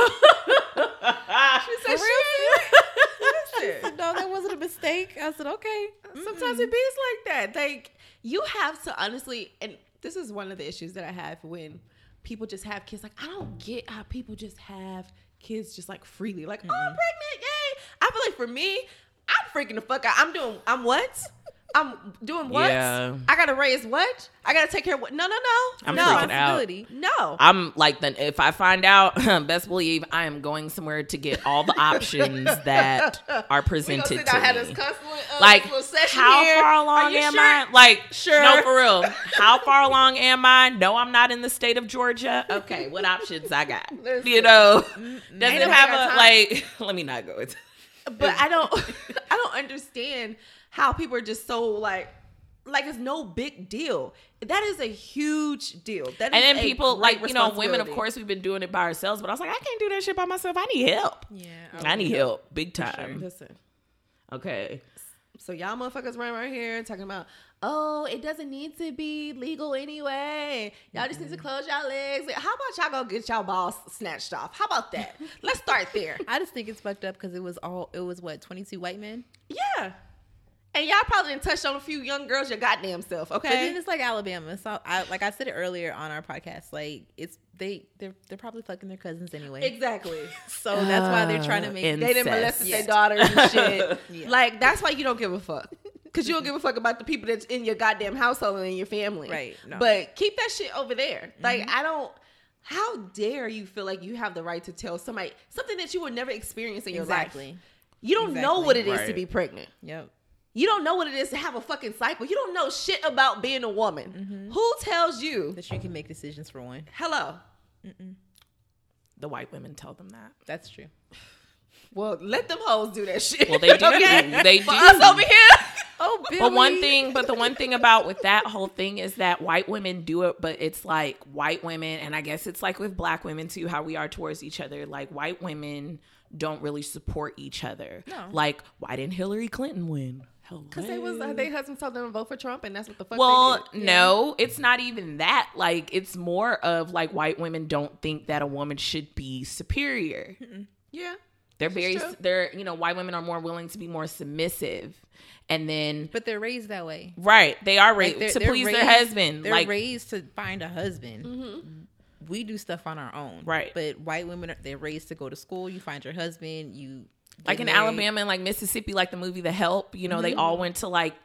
She said, "Really? She said, no, that wasn't a mistake." I said, "Okay." Mm-mm. Sometimes it be like that. Like you have to honestly, and this is one of the issues that I have when people just have kids. Like I don't get how people just have kids just like freely. Like, mm-hmm. oh, I'm pregnant. Yeah. I feel like for me, I'm freaking the fuck out. I'm doing, I'm what? I'm doing what? Yeah. I got to raise what? I got to take care of what? No, no, no. I'm no. freaking out. No. I'm like, then if I find out, best believe I am going somewhere to get all the options that are presented we to me. Had this constantly, uh, like, this how here. far along am sure? I? Like, sure. No, for real. How far along am I? No, I'm not in the state of Georgia. Okay, what options I got? Listen, you know, doesn't have a, like, let me not go into But I don't, I don't understand how people are just so like, like it's no big deal. That is a huge deal. That is and then people like, you know, women. Of course, we've been doing it by ourselves. But I was like, I can't do that shit by myself. I need help. Yeah, I, I need help. help, big time. Sure. Listen, okay. So y'all motherfuckers running right here talking about, oh, it doesn't need to be legal anyway. Y'all just need to close y'all legs. Like, how about y'all go get y'all balls snatched off? How about that? Let's start there. I just think it's fucked up because it was all, it was what, twenty-two white men? Yeah. And y'all probably didn't touch on a few young girls your goddamn self, okay? But then it's like Alabama. So, I, like I said it earlier on our podcast, like it's they they're, they're probably fucking their cousins anyway. Exactly. So uh, that's why they're trying to make incest. They didn't molest yeah. their daughters and shit. yeah. Like that's why you don't give a fuck, because you don't give a fuck about the people that's in your goddamn household and in your family, right? No. But keep that shit over there. Mm-hmm. Like I don't. How dare you feel like you have the right to tell somebody something that you will never experience in your exactly. life? You don't exactly. know what it is right. to be pregnant. Yep. You don't know what it is to have a fucking cycle. You don't know shit about being a woman. Mm-hmm. Who tells you that you can make decisions for one? Hello. Mm-mm. The white women tell them that. That's true. Well, let them hoes do that shit. Well, they do. Okay? They do. For us over here. Oh, Billy. But one thing, but the one thing about with that whole thing is that white women do it, but it's like white women, and I guess it's like with black women too, how we are towards each other. Like white women don't really support each other. No. Like, why didn't Hillary Clinton win? Because they was uh, they husband told them to vote for Trump, and that's what the fuck. Well, they did. No, yeah. It's not even that. Like, it's more of like white women don't think that a woman should be superior. Mm-mm. Yeah, they're very they're you know white women are more willing to be more submissive, and then but they're raised that way, right? They are raised like to they're please raised, their husband. They're like, raised to find a husband. Mm-hmm. We do stuff on our own, right? But white women they're raised to go to school. You find your husband. You. Like in Alabama and like Mississippi, like the movie The Help, you know, mm-hmm. they all went to like,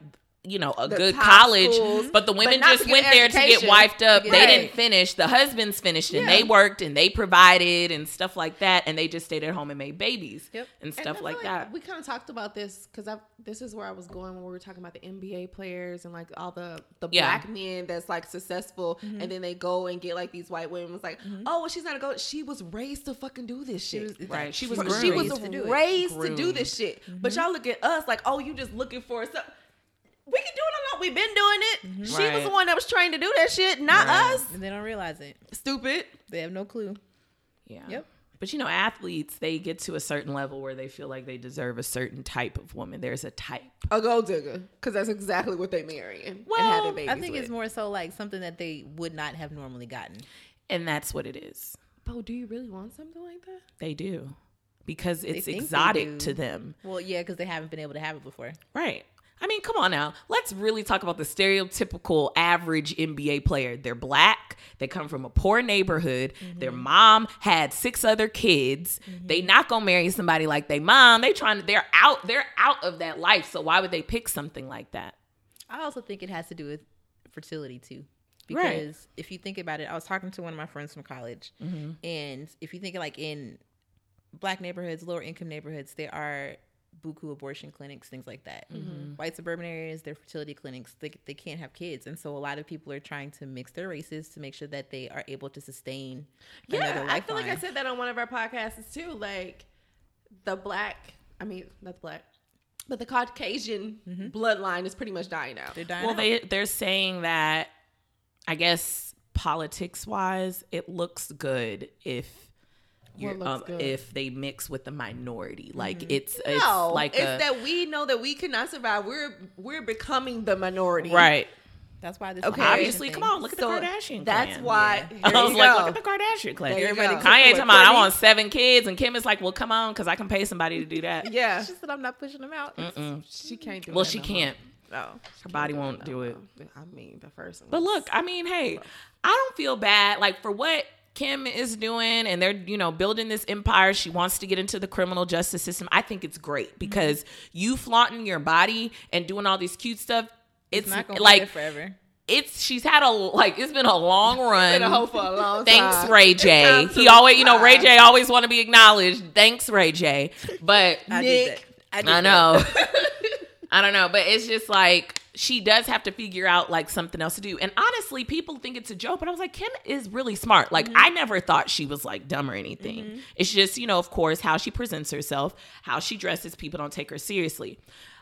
you know, a the good college, schools, but the women but just went there to get wifed up. Get they right. didn't finish. The husbands finished and yeah. they worked and they provided and stuff like that. And they just stayed at home and made babies yep. and stuff and like, like that. We kind of talked about this because this is where I was going when we were talking about the N B A players and like all the, the yeah. black men that's like successful. Mm-hmm. And then they go and get like these white women. It's like, mm-hmm. oh, well, she's not a goat. She was raised to fucking do this shit. She was, right. She was, she was raised, to do, raised to do this shit. Mm-hmm. But y'all look at us like, oh, you just looking for something. We can do it or not. We've been doing it. Mm-hmm. She right. was the one that was trained to do that shit, not right. us. And they don't realize it. Stupid. They have no clue. Yeah. Yep. But you know, athletes, they get to a certain level where they feel like they deserve a certain type of woman. There's a type. A gold digger. Because that's exactly what they marry. Well, and I think with. It's more so like something that they would not have normally gotten. And that's what it is. But do you really want something like that? They do. Because it's exotic to them. Well, yeah, because they haven't been able to have it before. Right. I mean, come on now. Let's really talk about the stereotypical average N B A player. They're black. They come from a poor neighborhood. Mm-hmm. Their mom had six other kids. Mm-hmm. They not gonna marry somebody like they mom. They trying to. They're out. They're out of that life. So why would they pick something like that? I also think it has to do with fertility too. Because right. if you think about it, I was talking to one of my friends from college, mm-hmm. and if you think like in black neighborhoods, lower income neighborhoods, there are. Buku abortion clinics, things like that. Mm-hmm. White suburban areas, their fertility clinics, they, they can't have kids. And so a lot of people are trying to mix their races to make sure that they are able to sustain yeah, another lifeline. I feel like I said that on one of our podcasts too. Like the black, I mean, not the black, but the Caucasian mm-hmm. bloodline is pretty much dying out. They're dying well, out. They, they're saying that, I guess, politics-wise, it looks good if You're, um, if they mix with the minority, like mm-hmm. it's no, it's like it's a, that we know that we cannot survive. We're we're becoming the minority, right? That's why this. Okay, obviously, come on, look at so the Kardashian. That's clan. why yeah. I was go. like, look at the Kardashian clan. Everybody, Kanye talking about I want seven kids, and Kim is like, well, come on, because I can pay somebody to do that. Yeah, she said I'm not pushing them out. Mm-mm. She can't do. Well, that she no can't. More. No, her body won't do it. I mean, the first one. But look, I mean, hey, I don't feel bad. Like for what Kim is doing, and they're, you know, building this empire. She wants to get into the criminal justice system. I think it's great because you flaunting your body and doing all these cute stuff. It's, it's not gonna like be there forever. It's she's had a like it's been a long run. It's been a hope for a long time. Thanks Ray J. He always, you know, Ray J always want to be acknowledged. Thanks Ray J. But I Nick, I, I know. I don't know, but it's just like she does have to figure out like something else to do. And honestly, people think it's a joke, but I was like, Kim is really smart. Like mm-hmm. I never thought she was like dumb or anything. Mm-hmm. It's just, you know, of course, how she presents herself, how she dresses, people don't take her seriously.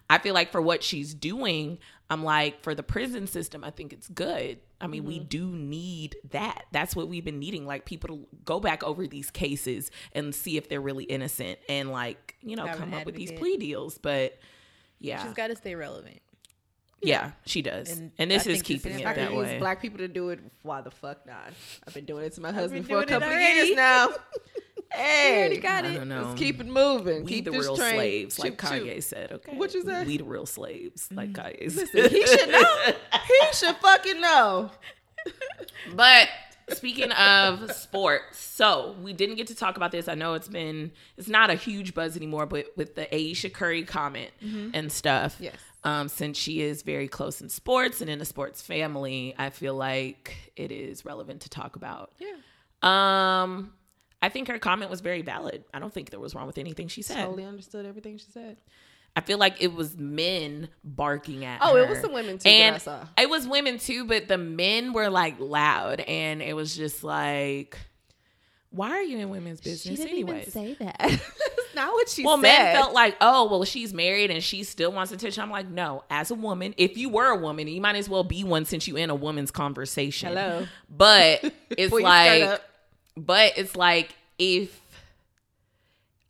I feel like for what she's doing, I'm like, for the prison system, I think it's good. I mean, mm-hmm. we do need that. That's what we've been needing. Like people to go back over these cases and see if they're really innocent and like, you know, come up with these plea deals. But yeah, she's got to stay relevant. Yeah, she does. And, and this I is keeping it that way. I can use black people to do it. Why the fuck not? I've been doing it to my husband for a couple of years now. Hey, already got it. Let's keep it moving. We keep the real train. slaves, chip, like Kanye chip. said. Okay, what you say? We the real slaves, like Kanye said. Listen, he should know. He should fucking know. But speaking of sports, so we didn't get to talk about this. I know it's been it's not a huge buzz anymore, but with the Ayesha Curry comment mm-hmm. and stuff. Yes. Um, since she is very close in sports and in a sports family, I feel like it is relevant to talk about. Yeah. Um, I think her comment was very valid. I don't think there was wrong with anything she said. Totally understood everything she said. I feel like it was men barking at oh, her. Oh, it was some women too and that I saw. It was women too, but the men were like loud and it was just like, why are you in women's business anyway? She didn't even say that. That's not what she well, said. Well, men felt like, oh, well, she's married and she still wants attention. I'm like, no, as a woman, if you were a woman, you might as well be one since you're in a woman's conversation. Hello. But it's like, but it's like if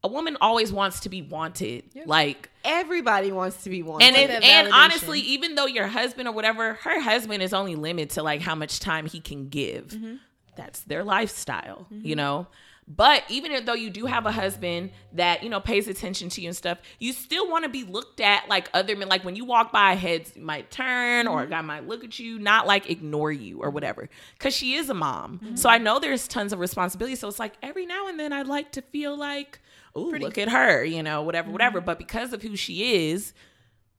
a woman always wants to be wanted, yeah. like everybody wants to be wanted. And, it, and honestly, even though your husband or whatever, her husband is only limited to like how much time he can give. Mm-hmm. That's their lifestyle, mm-hmm. you know? But even though you do have a husband that, you know, pays attention to you and stuff, you still want to be looked at like other men. Like when you walk by, heads might turn or a guy might look at you, not like ignore you or whatever. Because she is a mom. Mm-hmm. So I know there's tons of responsibility. So it's like every now and then I'd like to feel like, ooh, Pretty look cool. at her, you know, whatever, mm-hmm. whatever. But because of who she is,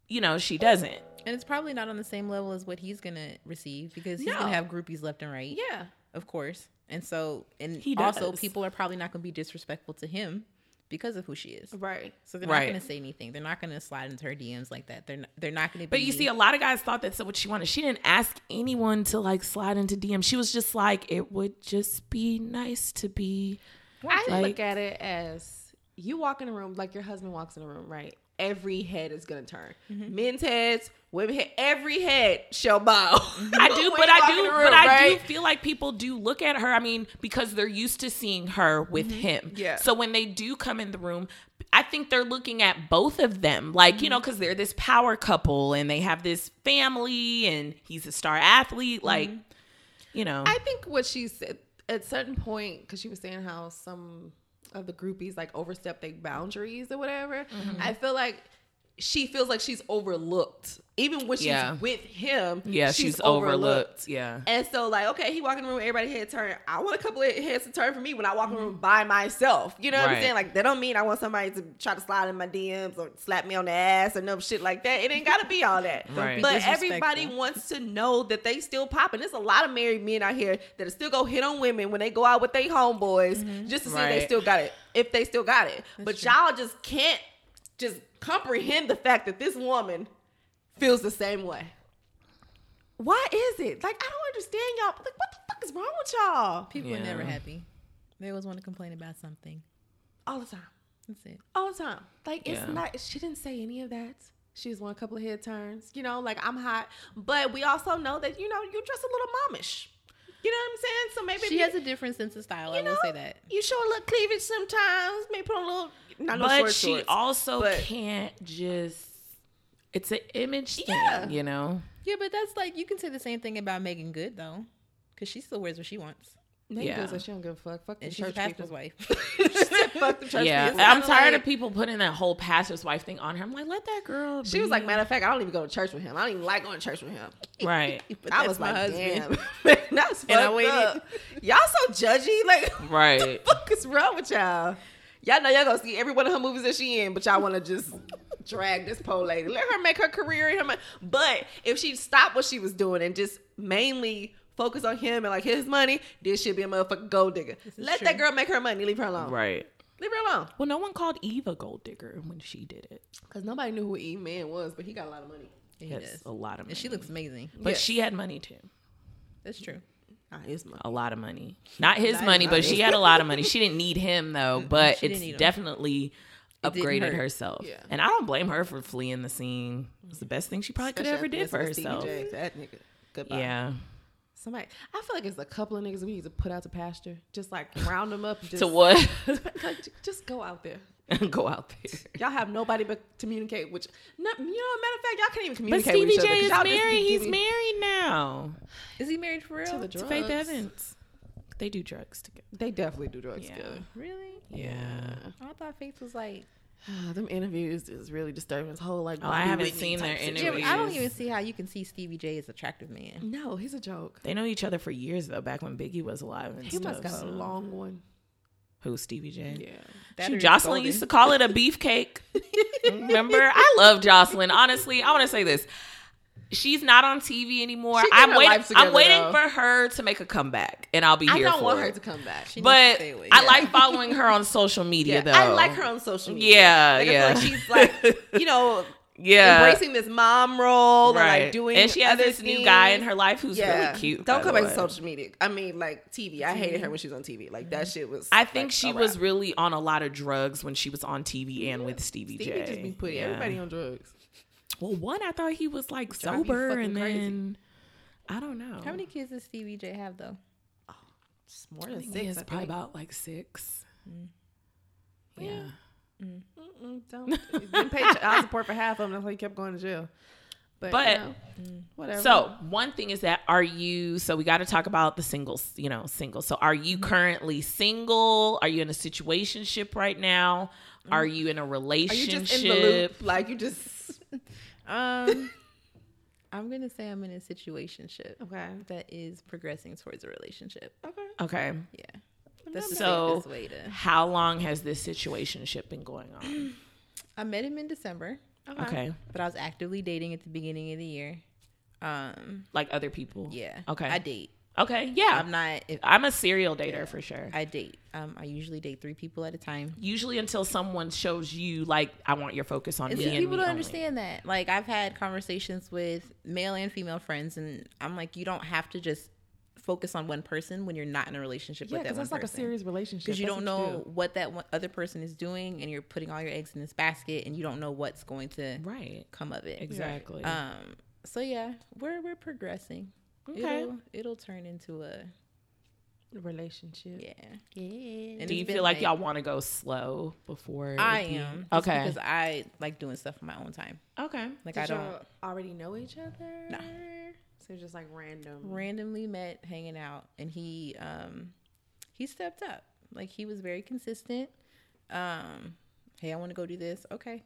you know, she doesn't. And it's probably not on the same level as what he's going to receive because he's no. going to have groupies left and right. Yeah. Of course. And so, and also people are probably not going to be disrespectful to him because of who she is. Right. So they're not right. going to say anything. They're not going to slide into her D Ms like that. They're not, they're not going to be. But you see, a lot of guys thought that's what she wanted. She didn't ask anyone to like slide into D Ms. She was just like, it would just be nice to be. I like, look at it as you walk in a room, like your husband walks in a room, right? Every head is going to turn. Mm-hmm. Men's heads, women head, every head shall bow. I do, but I do, room, but I right? do feel like people do look at her. I mean, because they're used to seeing her with mm-hmm. him. Yeah. So when they do come in the room, I think they're looking at both of them. Like, mm-hmm. you know, because they're this power couple and they have this family and he's a star athlete. Like, mm-hmm. you know. I think what she said at a certain point, because she was saying how some of the groupies like overstep their boundaries or whatever. Mm-hmm. I feel like she feels like she's overlooked. Even when she's yeah. with him, yeah, she's, she's overlooked. overlooked. Yeah. And so like, okay, he walk in the room, everybody head turn. I want a couple of heads to turn for me when I walk in the room by myself. You know what right. I'm saying? Like that don't mean I want somebody to try to slide in my D Ms or slap me on the ass or no shit like that. It ain't gotta be all that. Right. But everybody wants to know that they still popping. There's a lot of married men out here that still go hit on women when they go out with their homeboys mm-hmm. just to see right. if they still got it. If they still got it. That's but true. Y'all just can't just comprehend the fact that this woman feels the same way. Why is it? Like, I don't understand y'all. Like, what the fuck is wrong with y'all? People yeah. are never happy. They always want to complain about something. All the time. That's it. All the time. Like, yeah. it's not, she didn't say any of that. She just won a couple of head turns. You know, like, I'm hot. But we also know that, you know, you dress a little momish. You know what I'm saying? So maybe she you, has a different sense of style. I know, will say that. You show a little cleavage sometimes. Maybe put on a little. Not but no short she shorts, also but can't just. It's an image thing, yeah. you know. Yeah, but that's like you can say the same thing about Megan Good though, because she still wears what she wants. Megan yeah. Good's like she don't give a fuck. Fuck the church pastor's wife. She said, "Fuck the church." Yeah, people. I'm tired like, of people putting that whole pastor's wife thing on her. I'm like, let that girl. She be. was like, matter of fact, I don't even go to church with him. I don't even like going to church with him. Right. I was my like, husband. Damn, that's fucked I waited. up. Y'all so judgy. Like, right. What the fuck is wrong with y'all? Y'all know y'all gonna see every one of her movies that she in, but y'all want to just drag this pole lady. Let her make her career in her mind. But if she stopped what she was doing and just mainly focus on him and like his money, this should be a motherfucking gold digger. Let true. that girl make her money. Leave her alone. Right. Leave her alone. Well, no one called Eve a gold digger when she did it. Because nobody knew who Eve Man was, but he got a lot of money. He yes, does. A lot of money. And she looks amazing. But yes. she had money too. That's true. His money. A lot of money. Not his not money, but his. She had a lot of money. She didn't need him though, but she it's definitely it upgraded herself. Yeah. And I don't blame her for fleeing the scene. It was the best thing she probably Especially could ever did for herself. Stevie J, that nigga. Goodbye. Yeah. Somebody, I feel like it's a couple of niggas we need to put out to pasture. Just like round them up. And just, to what? Like, just go out there. Go out there. Y'all have nobody but communicate with. No, you know, matter of fact, y'all can't even communicate with each other. But Stevie J is married. He's T V. married now. Is he married for real? To the drugs. To Faith Evans. They do drugs together. They definitely do drugs yeah. together. Really? Yeah. I thought Faith was like. Them interviews is really disturbing. This whole like. Oh, I haven't seen their interviews. Yeah, I don't even see how you can see Stevie J as an attractive man. No, he's a joke. They know each other for years though. Back when Biggie was alive, and he stuff, must got so. a long one. Who, Stevie J? Yeah. She, Jocelyn golden. used to call it a beefcake. Remember? I love Jocelyn. Honestly, I want to say this. She's not on T V anymore. I'm waiting. Together, I'm waiting though. for her to make a comeback, and I'll be I here for it. I don't want her to come back. She but needs to stay away. I yeah. like following her on social media, yeah, though. I like her on social media. Yeah, like, yeah. I feel like she's like, you know, yeah, embracing this mom role, right? And like doing and she has this things. new guy in her life who's yeah. really cute. Don't come back to social media. I mean, like T V. I hated her when she was on T V. Like that shit was. I think like, she was really on a lot of drugs when she was on T V and yeah. with Stevie, Stevie J. Just be putting yeah. everybody on drugs. Well, one, I thought he was like sober, and then crazy. I don't know. How many kids does Stevie J have though? Oh, it's more than six. It's probably about like six. Mm. Yeah. Mm. Mm-mm, don't. Didn't pay child support for half of them. That's why he kept going to jail. But, but you know, mm. whatever. So one thing is that are you? So we got to talk about the singles. You know, single. So are you currently single? Are you in a situationship right now? Mm. Are you in a relationship? Are you just in the loop? Like you just. Um, I'm gonna say I'm in a situationship. Okay, that is progressing towards a relationship. Okay. Okay. Yeah. That's the safest way to. How long has this situationship been going on? I met him in December. Okay. okay. But I was actively dating at the beginning of the year. Um, like other people. Yeah. Okay. I date. Okay. Yeah. I'm not. If, I'm a serial dater yeah, for sure. I date. Um, I usually date three people at a time. Usually until someone shows you like, I want your focus on me. People don't only. understand that. Like I've had conversations with male and female friends, and I'm like, you don't have to just focus on one person when you're not in a relationship yeah, with that one person. Yeah, because that's like a serious relationship. Because you that's don't what know you do. what that one other person is doing, and you're putting all your eggs in this basket, and you don't know what's going to right. come of it. Exactly. Um. So yeah, we're we're progressing. Okay. It'll, it'll turn into a relationship. Yeah. Yeah. And do you feel like, like y'all want to go slow before? I am. You? Okay. Because I like doing stuff on my own time. Okay. Like Did I don't y'all already know each other. No. So just like random. Randomly met, hanging out, and he um he stepped up. Like he was very consistent. Um, hey, I want to go do this. Okay.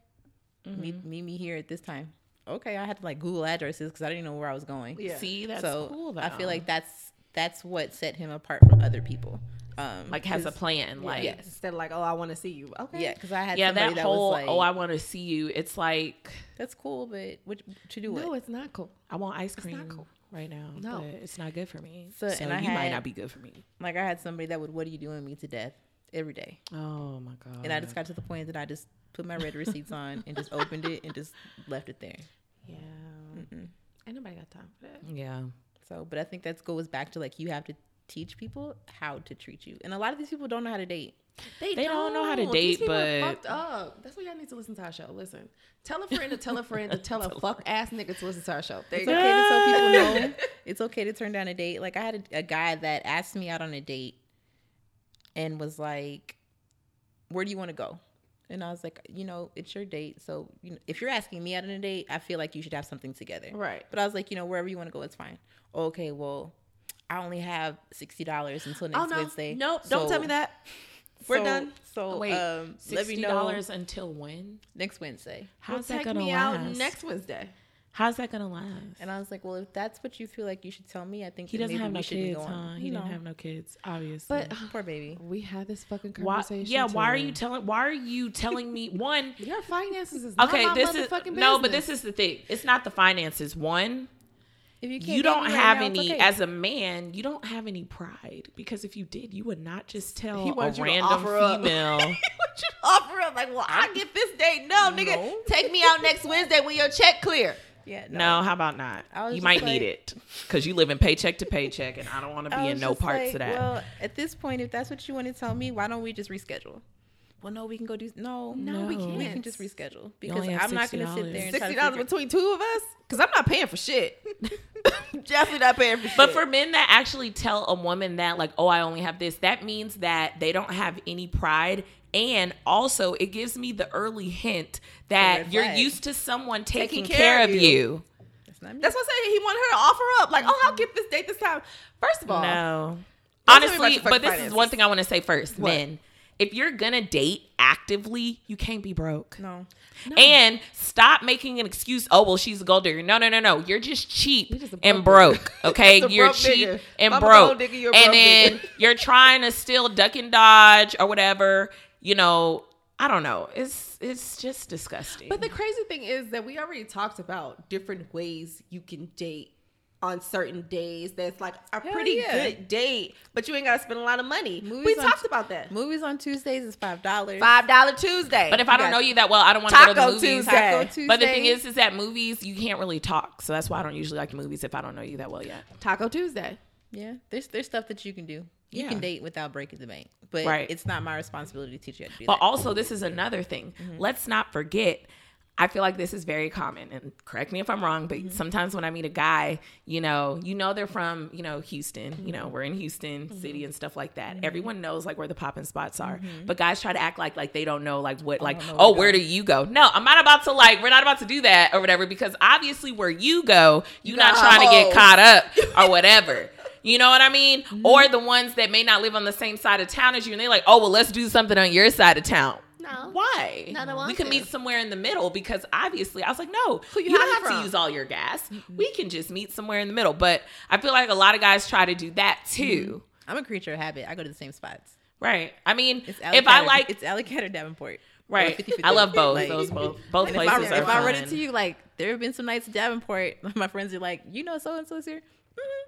Mm-hmm. Meet meet me here at this time. Okay, I had to like Google addresses because I didn't know where I was going. Yeah. See, that's so cool though. I feel like that's that's what set him apart from other people. Um, like has a plan. Like yes. instead of like, oh, I want to see you. Okay, yeah, because I had yeah that, that whole was like, oh, I want to see you. It's like that's cool, but what to do? No, what? It's not cool. I want ice cream. It's not cool right now. No, but it's not good for me. So, so and I you had, might not be good for me. Like I had somebody that would, what are you doing me to death every day? Oh my god! And I just got to the point that I just put my red receipts on and just opened it and just left it there. Yeah. Mm-mm. Ain't nobody got time for that. Yeah. So, but I think that goes back to like, you have to teach people how to treat you. And a lot of these people don't know how to date. They, they don't. don't know how to date, these people but are fucked up. That's why y'all need to listen to our show. Listen, tell a friend to tell a friend to tell a fuck ass nigga to listen to our show. There it's okay to tell people no. It's okay to turn down a date. Like I had a, a guy that asked me out on a date and was like, "Where do you want to go?" And I was like, you know, it's your date. So you know, if you're asking me out on a date, I feel like you should have something together. Right. But I was like, you know, wherever you want to go, it's fine. Okay, well, I only have sixty dollars until next oh, no. Wednesday. Nope, so, don't tell me that. We're so, done. So wait, um, sixty dollars let me know until when? Next Wednesday. How's well, that going to last? Out next Wednesday. How's that going to last? And I was like, well, if that's what you feel like you should tell me, I think he doesn't maybe have no kids, huh? He no. didn't have no kids, obviously. But poor baby. We had this fucking conversation. Why, yeah, why him. are you telling why are you telling me one your finances is not okay, my this is, business. No, but this is the thing. It's not the finances. One, if you, can't you don't have right now, any okay. as a man, you don't have any pride, because if you did, you would not just tell a random female. He would you offer up like, well, I get this date. No, no, nigga, take me out next Wednesday when your check clear. Yeah, no. no, how about not? You might like, need it because you live in paycheck to paycheck, and I don't want to be in no parts like, of that. Well, at this point, if that's what you want to tell me, why don't we just reschedule? Well, no, we can go do no, no, no we can't. We can just reschedule because I'm not going to sit there and sixty dollars between two of us because I'm not paying for shit. Definitely not paying for shit. But for men that actually tell a woman that, like, oh, I only have this, that means that they don't have any pride. And also, it gives me the early hint that you're used to someone taking, taking care, care of you. you. That's not me. That's what I'm saying. He wanted her to offer up. Like, oh, I'll get this date this time. First of all. No. Honestly, but this finances. is one thing I want to say first. What? Men, if you're going to date actively, you can't be broke. No. no. And stop making an excuse. Oh, well, she's a gold digger. No, no, no, no. You're just cheap you're just broke and broke. Okay. You're broke cheap digger. and I'm broke. Digger, and broke then digger. You're trying to still duck and dodge or whatever. You know, I don't know. It's it's just disgusting. But the crazy thing is that we already talked about different ways you can date on certain days. That's like a Hell pretty yeah. good date, but you ain't got to spend a lot of money. Movies we talked t- about that. Movies on Tuesdays is five dollars. five dollars Tuesday. But if you I don't know you that well, I don't want to go to the movies. Tuesday. Taco Tuesday. But the thing is, is that movies, you can't really talk. So that's why I don't usually like movies if I don't know you that well yet. Taco Tuesday. Yeah. There's there's stuff that you can do. You yeah. can date without breaking the bank, but right. it's not my responsibility to teach you how to do but that. But also, this is another thing. Mm-hmm. Let's not forget, I feel like this is very common, and correct me if I'm wrong, but mm-hmm. sometimes when I meet a guy, you know, you know they're from, you know, Houston. Mm-hmm. You know, we're in Houston mm-hmm. city and stuff like that. Mm-hmm. Everyone knows, like, where the popping spots are, mm-hmm. but guys try to act like like they don't know, like, what, like, oh, where, where do you go? No, I'm not about to, like, we're not about to do that or whatever, because obviously where you go, you're no. not trying to get caught up or whatever. You know what I mean? Mm-hmm. Or the ones that may not live on the same side of town as you, and they're like, oh, well, let's do something on your side of town. No. Why? Not we can to. meet somewhere in the middle, because obviously, I was like, no, you, you don't have from? to use all your gas. Mm-hmm. We can just meet somewhere in the middle. But I feel like a lot of guys try to do that too. Mm-hmm. I'm a creature of habit. I go to the same spots. Right. I mean, it's if I like... It's Alligator or Davenport. Right. fifty fifty I love both. Like, Those both, both places if I, are If fun. I run into you, like, there have been some nights at Davenport, my friends are like, you know so-and-so's here? Mm-hmm.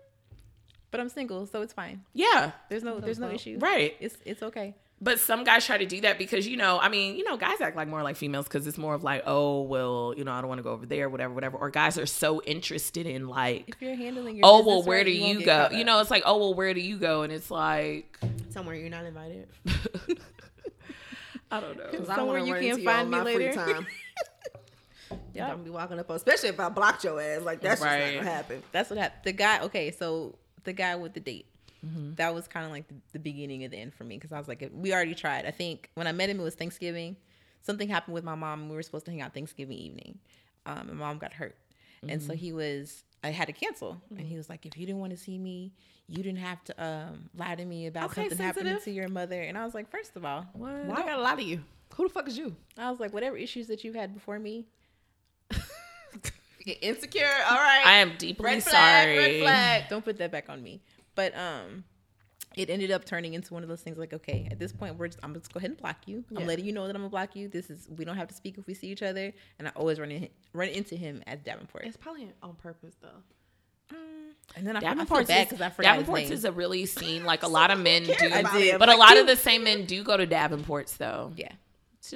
But I'm single, so it's fine. Yeah. There's no there's no issue. Right. It's it's okay. But some guys try to do that because, you know, I mean, you know, guys act like more like females because it's more of like, oh, well, you know, I don't want to go over there, whatever, whatever. Or guys are so interested in, like, if you're handling your oh, well, where right, do you, you go? You know, it's like, oh, well, where do you go? And it's like. Somewhere you're not invited. I don't know. I don't somewhere you can't find me later. Time. Yeah. I'm going to be walking up on, especially if I blocked your ass. Like, that's right. just not going to happen. That's what happened. The guy, okay, so. The guy with the date. Mm-hmm. That was kind of like the, the beginning of the end for me, because I was like, we already tried. I think when I met him, it was Thanksgiving. Something happened with my mom. We were supposed to hang out Thanksgiving evening. Um, and mom got hurt. Mm-hmm. And so he was, I had to cancel. Mm-hmm. And he was like, if you didn't want to see me, you didn't have to um, lie to me about okay, something sensitive. happening to your mother. And I was like, first of all, what? Why I gotta lie to you? Who the fuck is you? I was like, whatever issues that you had before me. Insecure. All right. I am deeply red flag, sorry. Red flag. Don't put that back on me. But um, it ended up turning into one of those things. Like, okay, at this point, we're just, I'm just go ahead and block you. Yeah. I'm letting you know that I'm gonna block you. This is we don't have to speak if we see each other. And I always run in, run into him at Davenport. It's probably on purpose though. And then I, I feel bad because I forgot his name. Davenport's is a really scene. Like a lot of men do, but like, a lot of the same men do go to Davenport's though. Yeah.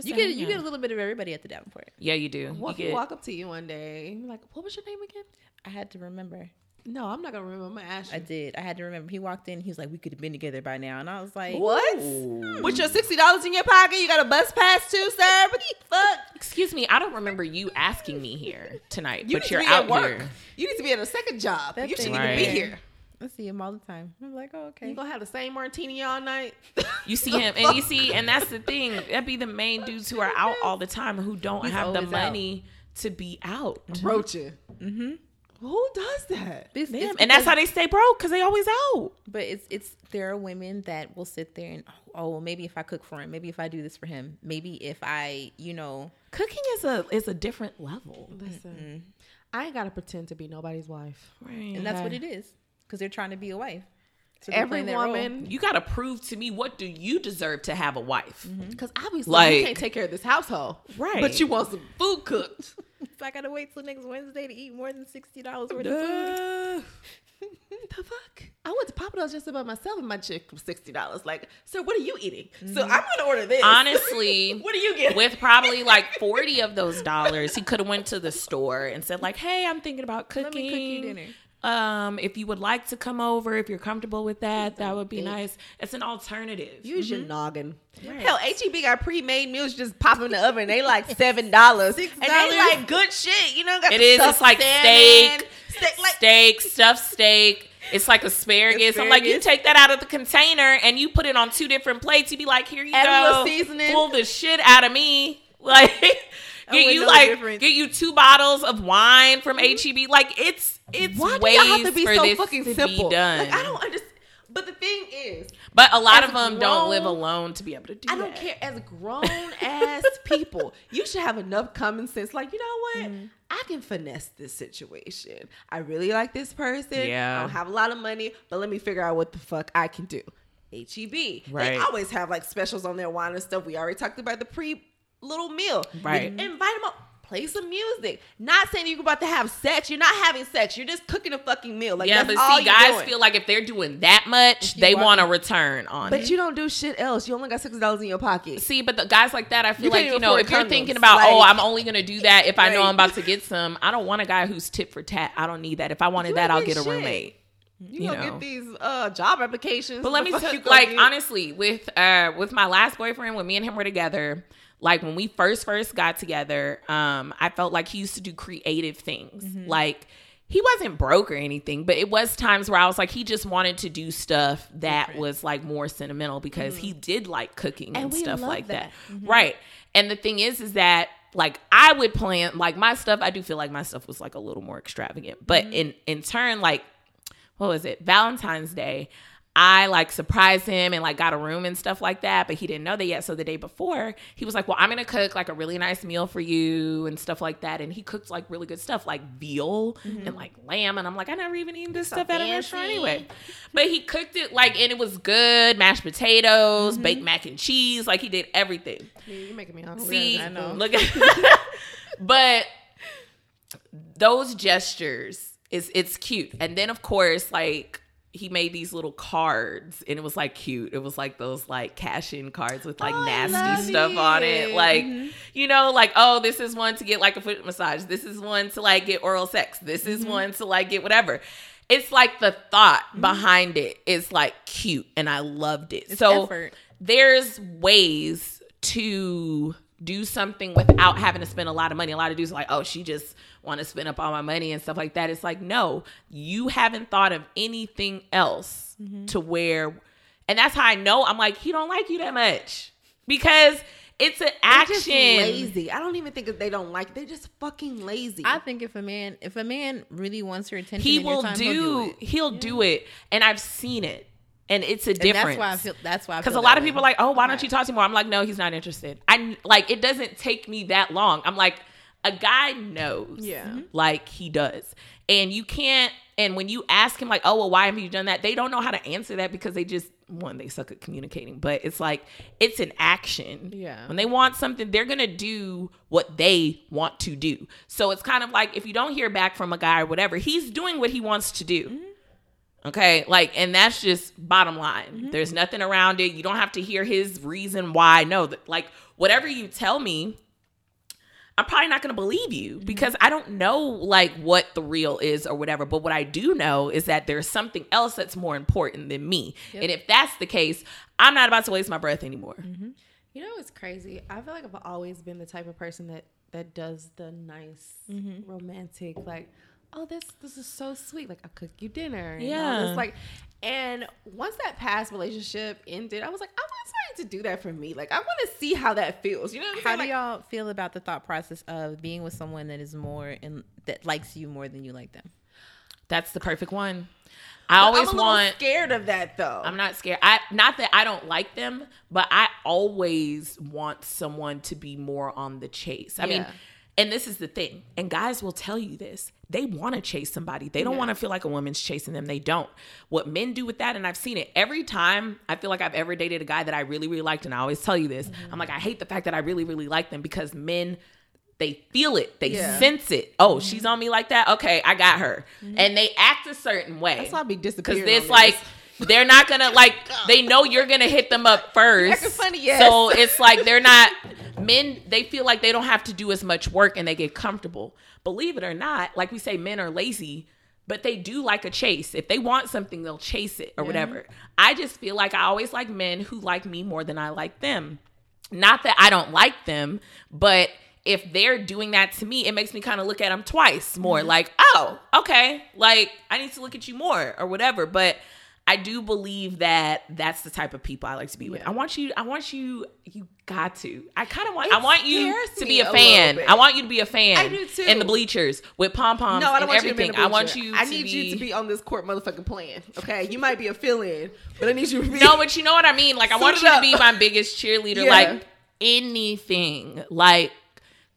You get you get a little bit of everybody at the Davenport. Yeah, you do. Walk, you get, walk up to you one day and be like, what was your name again? I had to remember. No, I'm not going to remember. I'm going to ask you. I did. I had to remember. He walked in. He was like, we could have been together by now. And I was like, what? Hmm. With your sixty dollars in your pocket, you got a bus pass too, sir? What the fuck? Excuse me. I don't remember you asking me here tonight, you but you're out work. Here. You need to be at a second job. That you shouldn't right. even be here. I see him all the time. I'm like, oh, okay. You going to have the same martini all night? You see him. And you see, and that's the thing. That'd be the main dudes who are out all the time who don't He's have the money out. To be out. Roaching. Mm-hmm. Who does that? It's, it's and because, that's how they stay broke, because they always out. But it's it's there are women that will sit there and oh, well, maybe if I cook for him, maybe if I do this for him, maybe if I, you know, cooking is a is a different level. Listen, mm-hmm. I ain't gotta pretend to be nobody's wife, right. And that's what it is, because they're trying to be a wife. So every woman, you gotta prove to me, what do you deserve to have a wife? Because mm-hmm. obviously, like, you can't take care of this household, right? But you want some food cooked. So I gotta wait till next Wednesday to eat more than sixty dollars worth of food. The fuck? I went to Papacito's just about myself and my chick was sixty dollars. Like, sir, what are you eating? Mm-hmm. So I'm gonna order this. Honestly, what do you get? With probably like forty of those dollars, he could have went to the store and said like, hey, I'm thinking about cooking. Let me cook you dinner. Um, if you would like to come over, if you're comfortable with that, that would be nice. It's an alternative. Use mm-hmm. your noggin. Right. Hell, H E B got pre-made meals just pop in the oven. They like seven dollars. And they like good shit. You know, got it is. It's like steak, steak, like- steak, stuffed steak. It's like asparagus. asparagus. I'm like, you take that out of the container and you put it on two different plates. You be like, here you Add go. A little seasoning. Pull the shit out of me. Like... Get you like difference. Get you two bottles of wine from H E B. Like it's it's Why ways do y'all have to be for so this fucking to simple? Be done. Like, I don't understand. But the thing is, but a lot of them grown, don't live alone to be able to do. I that. Don't care. As grown ass people, you should have enough common sense. Like, you know what? Mm-hmm. I can finesse this situation. I really like this person. Yeah. I don't have a lot of money, but let me figure out what the fuck I can do. H E B. Right. They always have like specials on their wine and stuff. We already talked about the pre. Little meal, right? You invite them up, play some music. Not saying you're about to have sex. You're not having sex. You're just cooking a fucking meal. Like, yeah, that's but all see, guys doing. Feel like if they're doing that much, they want a return on but it. But you don't do shit else. You only got six dollars in your pocket. See, but the guys like that, I feel you like you know, if condoms. You're thinking about, like, oh, I'm only gonna do that if right. I know I'm about to get some. I don't want a guy who's tit for tat. I don't need that. If I wanted you that, I'll get shit. A roommate. You, you gonna know. Get these uh, job applications. But let me tell you, like do? Honestly, with uh, with my last boyfriend, when me and him were together. Like when we first, first got together, um, I felt like he used to do creative things. Mm-hmm. Like he wasn't broke or anything, but it was times where I was like, he just wanted to do stuff that Different. Was like more sentimental because mm-hmm. he did like cooking and, and we stuff love like that. That. Mm-hmm. Right. And the thing is, is that like I would plan like my stuff. I do feel like my stuff was like a little more extravagant, but mm-hmm. in, in turn, like, what was it? Valentine's Day. I like surprised him and like got a room and stuff like that, but he didn't know that yet. So the day before he was like, well, I'm going to cook like a really nice meal for you and stuff like that. And he cooked like really good stuff like veal mm-hmm. and like lamb. And I'm like, I never even eaten this so stuff fancy. At a restaurant anyway, but he cooked it like, and it was good. Mashed potatoes, mm-hmm. baked mac and cheese. Like he did everything. Yeah, you're making me hungry. See, I know. Look at, but those gestures is it's cute. And then of course, like, he made these little cards and it was like cute. It was like those like cash in cards with like oh, nasty stuff it. On it. Like, mm-hmm. you know, like, oh, this is one to get like a foot massage. This is one to like get oral sex. This mm-hmm. is one to like get whatever. It's like the thought mm-hmm. behind it is like cute. And I loved it. It's so effort. There's ways to do something without having to spend a lot of money. A lot of dudes are like, oh, she just want to spend up all my money and stuff like that. It's like, no, you haven't thought of anything else mm-hmm. to where, and that's how I know I'm like, he don't like you that much because it's an action. Just lazy. I don't even think they don't like. They're just fucking lazy. I think if a man, if a man really wants your attention, he will time, do. He'll do it. He'll yeah. do it, and I've seen it. And it's a difference. And that's why I feel. That's why because a lot way. Of people are like, oh, why okay. don't you talk to him more? I'm like, no, he's not interested. I like it doesn't take me that long. I'm like, a guy knows, yeah, like he does, and you can't. And when you ask him, like, oh, well, why have you done that? They don't know how to answer that because they just one, they suck at communicating. But it's like it's an action. Yeah, when they want something, they're gonna do what they want to do. So it's kind of like if you don't hear back from a guy or whatever, he's doing what he wants to do. Mm-hmm. Okay, like, and that's just bottom line. Mm-hmm. There's nothing around it. You don't have to hear his reason why. No, that, like, whatever you tell me, I'm probably not going to believe you because I don't know like what the real is or whatever. But what I do know is that there's something else that's more important than me. Yep. And if that's the case, I'm not about to waste my breath anymore. Mm-hmm. You know, it's crazy. I feel like I've always been the type of person that, that does the nice, mm-hmm. romantic, like, oh, this this is so sweet. Like, I'll cook you dinner. And yeah. It's like, and once that past relationship ended, I was like, I want somebody to do that for me. Like, I want to see how that feels. You know what I'm how saying? How do like, y'all feel about the thought process of being with someone that is more and that likes you more than you like them? That's the perfect one. I but always I'm a want scared of that though. I'm not scared. I not that I don't like them, but I always want someone to be more on the chase. I yeah. mean, and this is the thing. And guys will tell you this. They want to chase somebody. They don't yeah. want to feel like a woman's chasing them. They don't. What men do with that, and I've seen it every time I feel like I've ever dated a guy that I really, really liked, and I always tell you this. Mm-hmm. I'm like, I hate the fact that I really, really like them because men, they feel it. They yeah. sense it. Oh, mm-hmm. she's on me like that? Okay, I got her. Mm-hmm. And they act a certain way. That's why I be disappearing. Because it's like... They're not going to, like, they know you're going to hit them up first. That's funny, yes. So it's like they're not, men, they feel like they don't have to do as much work and they get comfortable. Believe it or not, like we say, men are lazy, but they do like a chase. If they want something, they'll chase it or yeah. whatever. I just feel like I always like men who like me more than I like them. Not that I don't like them, but if they're doing that to me, it makes me kind of look at them twice more. Mm-hmm. Like, oh, okay, like I need to look at you more or whatever. But I do believe that that's the type of people I like to be with. Yeah. I want you, I want you, you got to. I kind of want, I want you to be a fan. I want you to be a fan. I do too. In the bleachers with pom-poms no, I don't and want everything. You to be in the I want you to I need be... you to be on this court motherfucking plan, okay? You might be a fill-in, but I need you to be. No, but you know what I mean? Like, I want you to be my biggest cheerleader. Yeah. Like, anything. Like,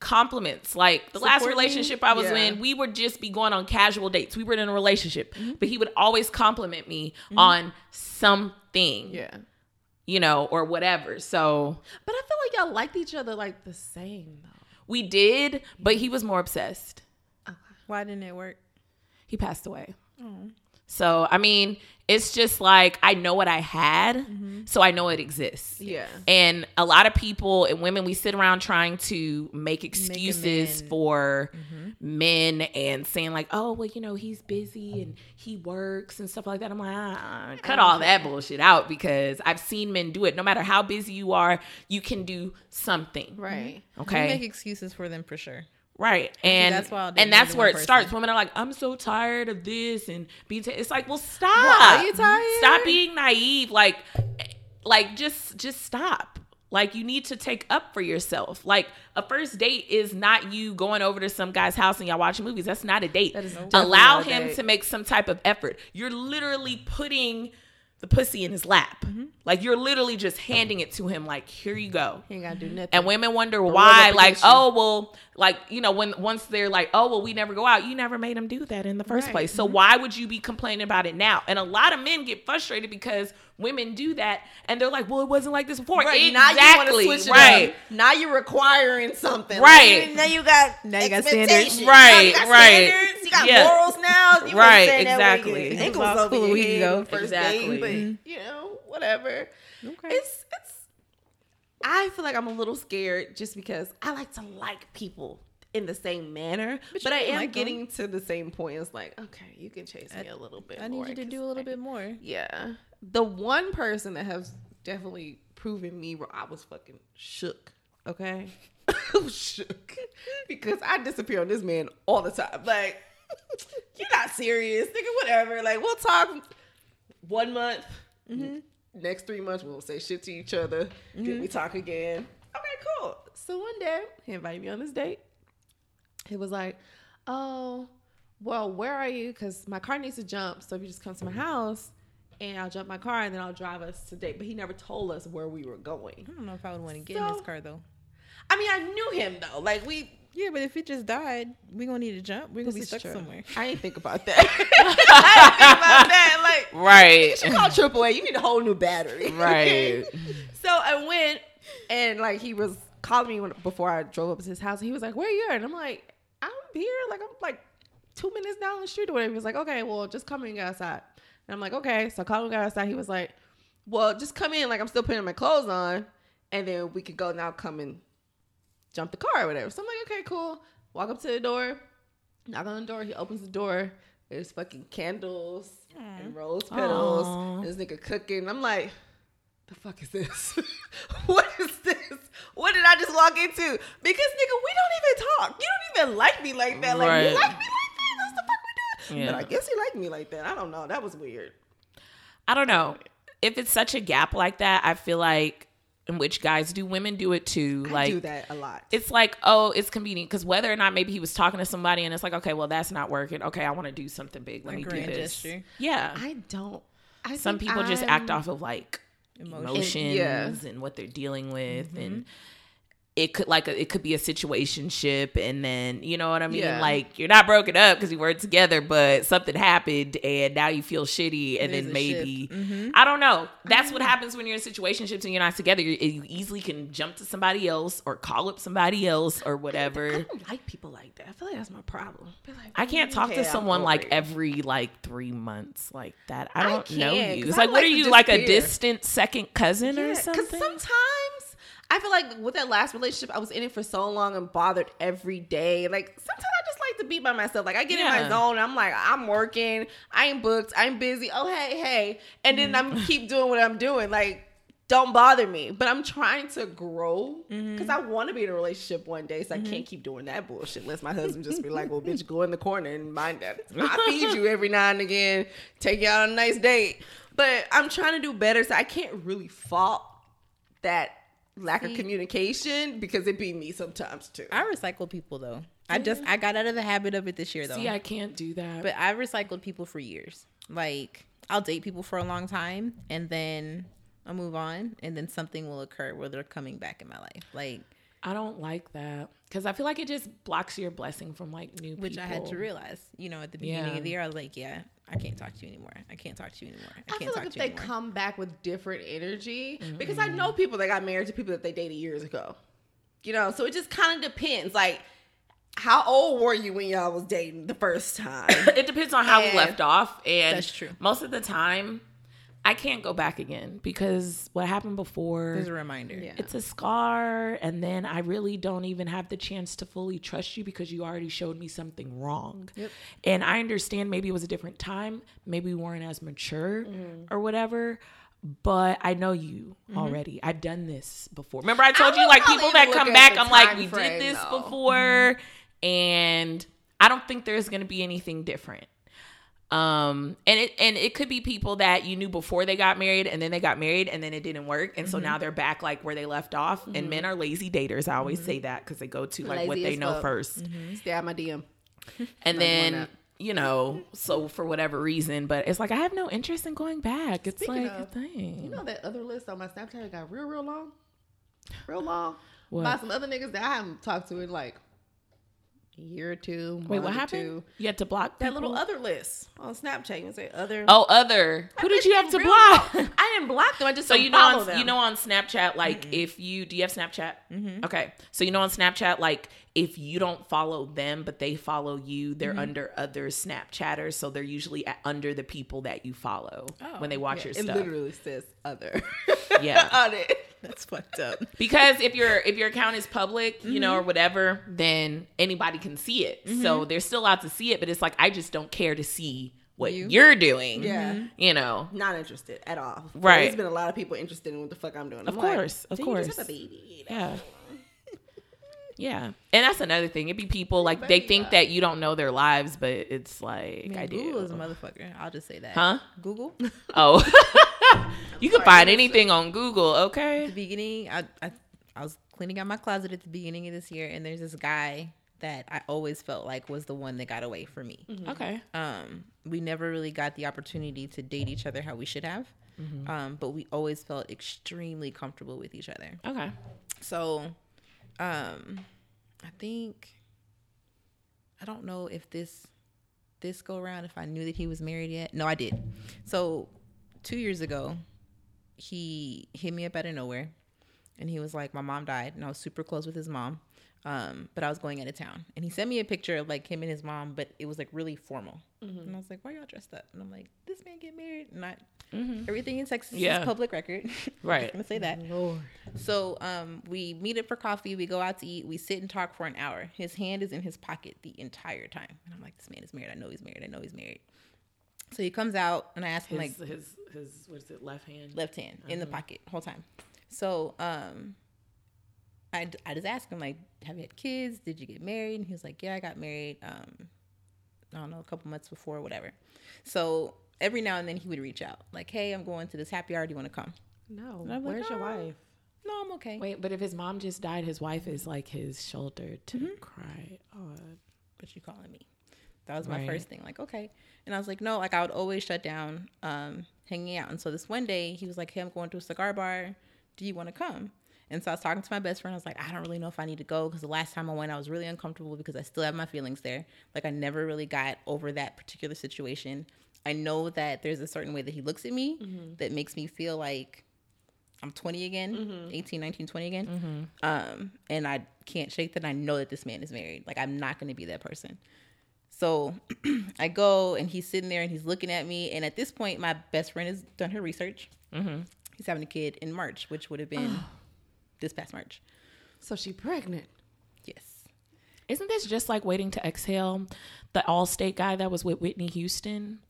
compliments. Like the last relationship I was yeah. in, we would just be going on casual dates. We were in a relationship, mm-hmm. but he would always compliment me mm-hmm. on something, yeah, you know, or whatever. So, but I feel like y'all liked each other like the same though. We did, but he was more obsessed. Okay. Why didn't it work? He passed away. Mm. So, I mean, it's just like, I know what I had, mm-hmm. so I know it exists. Yeah. And a lot of people and women, we sit around trying to make excuses make for mm-hmm. men and saying like, oh, well, you know, he's busy and he works and stuff like that. I'm like, ah, cut all that bullshit out because I've seen men do it. No matter how busy you are, you can do something. Right. Okay. We make excuses for them for sure. Right. And See, that's and that's where it person. starts. Women are like, I'm so tired of this and be t-. It's like, well, stop. Well, are you tired? Stop being naive. Like, like just just stop. Like, you need to take up for yourself. Like, a first date is not you going over to some guy's house and y'all watching movies. That's not a date. That is Allow him date. to make some type of effort. You're literally putting the pussy in his lap. Mm-hmm. Like, you're literally just handing it to him. Like, here you go. He ain't gotta do nothing. And women wonder why, like, oh, well, like, you know, when once they're like, oh, well, we never go out. You never made him do that in the first right. place. So mm-hmm. why would you be complaining about it now? And a lot of men get frustrated because women do that. And they're like, well, it wasn't like this before. Right. Exactly. Now you want to switch it right. up. Now you're requiring something. Right. Like, now you got now you got standards. Right. Now you got right. standards. You got yeah. morals now. You right. Exactly. It was all cool a week ago. First exactly. Date. But, you know, whatever. Okay. It's, it's, I feel like I'm a little scared just because I like to like people in the same manner. But, but I am like getting them. to the same point. It's like, okay, you can chase I, me a little bit I more. I need you to do a little I, bit more. Yeah. The one person that has definitely proven me where I was fucking shook. Okay? I was shook. Because I disappear on this man all the time. Like, you're not serious. Nigga, whatever. Like, we'll talk one month. Mm-hmm. Next three months, we'll say shit to each other. Mm-hmm. Then we talk again. Okay, cool. So one day, he invited me on this date. He was like, oh, well, where are you? Because my car needs to jump. So if you just come to my house, and I'll jump my car, and then I'll drive us to date. But he never told us where we were going. I don't know if I would want to get so, in his car, though. I mean, I knew him, though. Like, we... Yeah, but if it just died, we're going to need to jump. We're going to be stuck true. somewhere. I didn't think about that. I didn't think about that. Like, right. You should call triple A. You need a whole new battery. Right. So I went, and, like, he was calling me when, before I drove up to his house. And he was like, where are you? And I'm like, I'm here. Like, I'm, like, two minutes down the street or whatever. He was like, okay, well, just come in outside. And I'm like, okay. So I called him outside. He was like, well, just come in. Like, I'm still putting my clothes on. And then we could go now come in. jump the car or whatever. So I'm like, okay, cool. Walk up to the door, knock on the door. He opens the door. There's fucking candles mm. and rose petals. Aww. And this nigga cooking. I'm like, the fuck is this? What is this? What did I just walk into? Because, nigga, we don't even talk. You don't even like me like that. Like, right. You like me like that? That's the fuck we do. Yeah. But I guess you like me like that. I don't know. That was weird. I don't know. If it's such a gap like that, I feel like, in which guys do, women do it too. I like, do that a lot. It's like, oh, it's convenient. Because whether or not maybe he was talking to somebody and it's like, okay, well, that's not working. Okay, I want to do something big. Let like me grand do this. Gesture. Yeah. I don't. I Some people I'm... just act off of like emotions, emotions yeah. and what they're dealing with. Mm-hmm. And it could like a, it could be a situationship. And then, you know what I mean? Yeah. Like, you're not broken up because you weren't together, but something happened and now you feel shitty. And it then maybe, mm-hmm. I don't know. That's what happens when you're in situationships and you're not together. You, you easily can jump to somebody else or call up somebody else or whatever. I don't, I don't like people like that. I feel like that's my problem. I, like, I can't talk okay, to someone like every like three months like that. I don't I know you. It's like, like, what are you, like a distant second cousin yeah, or something? Because sometimes I feel like with that last relationship, I was in it for so long and bothered every day. Like, sometimes I just like to be by myself. Like, I get yeah. in my zone and I'm like, I'm working. I ain't booked. I'm busy. Oh, hey, hey. And then mm. I'm keep doing what I'm doing. Like, don't bother me. But I'm trying to grow because mm-hmm. I want to be in a relationship one day. So mm-hmm. I can't keep doing that bullshit unless my husband just be like, well, bitch, go in the corner and mind that. I feed you every now and again. Take you out on a nice date. But I'm trying to do better. So I can't really fault that lack of communication because it be me sometimes too. I recycle people though. I just I got out of the habit of it this year though. See, I can't do that. But I recycled people for years. Like, I'll date people for a long time and then I'll move on and then something will occur where they're coming back in my life. Like, I don't like that because I feel like it just blocks your blessing from like new which people. Which I had to realize, you know, at the beginning yeah. of the year, I was like, yeah, I can't talk to you anymore. I can't talk to you anymore. I, I can't feel talk like to if you they anymore. Come back with different energy mm-hmm. because I know people that got married to people that they dated years ago, you know, so it just kind of depends. Like, how old were you when y'all was dating the first time? It depends on how and we left off. And that's true. Most of the time, I can't go back again because what happened before is a reminder. Yeah. It's a scar. And then I really don't even have the chance to fully trust you because you already showed me something wrong. Yep. And I understand maybe it was a different time. Maybe we weren't as mature mm-hmm. or whatever. But I know you mm-hmm. already. I've done this before. Remember I told I you like people that come back, I'm like, we did this though. Before. Mm-hmm. And I don't think there's going to be anything different. Um, and it, and it could be people that you knew before they got married and then they got married and then it didn't work. And so mm-hmm. now they're back like where they left off mm-hmm. and men are lazy daters. I always mm-hmm. say that because they go to like lazy what they know up. First. Mm-hmm. Stay out my D M. And then, you know, so for whatever reason, but it's like, I have no interest in going back. It's Speaking like of, a thing. You know, that other list on my Snapchat got real, real long, real long what? By some other niggas that I haven't talked to in like year or two. Wait, what happened? Two. You had to block that people? Little other list on Snapchat. You say other. Oh, other. Who I did you have to real, block? I didn't block them. I just so you know on, them. You know on Snapchat, like mm-hmm. if you do you have Snapchat? Mm-hmm. Okay, so you know on Snapchat, like if you don't follow them but they follow you, they're mm-hmm. under other Snapchatters, so they're usually at, under the people that you follow oh, when they watch yeah. your it stuff. It literally says other. Yeah, on it. That's fucked up. Because if your if your account is public, you mm-hmm. know, or whatever, then anybody can see it. Mm-hmm. So they're still out to see it, but it's like, I just don't care to see what you? you're doing. Yeah. You know. Not interested at all. Right. There's been a lot of people interested in what the fuck I'm doing. I'm of like, course. Of course. You just have a baby. Yeah. Yeah. And that's another thing. It'd be people like they think up. That you don't know their lives, but it's like, I, mean, I do. Google is a motherfucker. I'll just say that. Huh? Google. Oh. You can find anything on Google, okay? At the beginning, I, I I was cleaning out my closet at the beginning of this year, and there's this guy that I always felt like was the one that got away from me. Mm-hmm. Okay. Um, we never really got the opportunity to date each other how we should have, mm-hmm. um, but we always felt extremely comfortable with each other. Okay. So, um, I think, I don't know if this, this go around, if I knew that he was married yet. No, I did. So, Two years ago, he hit me up out of nowhere, and he was like, my mom died, and I was super close with his mom, um, but I was going out of town. And he sent me a picture of, like, him and his mom, but it was, like, really formal. Mm-hmm. And I was like, why y'all dressed up? And I'm like, this man get married? And I, Mm-hmm. Everything in Texas yeah. is public record. Right. I'm going to say that. Oh, Lord. So um, we meet up for coffee. We go out to eat. We sit and talk for an hour. His hand is in his pocket the entire time. And I'm like, this man is married. I know he's married. I know he's married. So he comes out and I ask him his, like. His, his what is it, left hand? Left hand uh-huh. in the pocket the whole time. So um, I, I just asked him, like, have you had kids? Did you get married? And he was like, yeah, I got married. Um, I don't know, a couple months before, whatever. So every now and then he would reach out. Like, hey, I'm going to this happy hour. Do you want to come? No. Like, where's oh, your wife? No, I'm okay. Wait, but if his mom just died, his wife is like his shoulder to mm-hmm. cry on. But you calling me. That was my right. first thing. Like, okay. And I was like, no, like I would always shut down um, hanging out. And so this one day he was like, hey, I'm going to a cigar bar. Do you want to come? And so I was talking to my best friend. I was like, I don't really know if I need to go because the last time I went, I was really uncomfortable because I still have my feelings there. Like I never really got over that particular situation. I know that there's a certain way that he looks at me mm-hmm. that makes me feel like I'm twenty again, mm-hmm. eighteen, nineteen, twenty again. Mm-hmm. Um, and I can't shake that. I know that this man is married. Like I'm not going to be that person. So I go and he's sitting there and he's looking at me. And at this point, my best friend has done her research. Mm-hmm. He's having a kid in March, which would have been... this past March. So she pregnant. Yes. Isn't this just like Waiting to Exhale? The Allstate guy that was with Whitney Houston.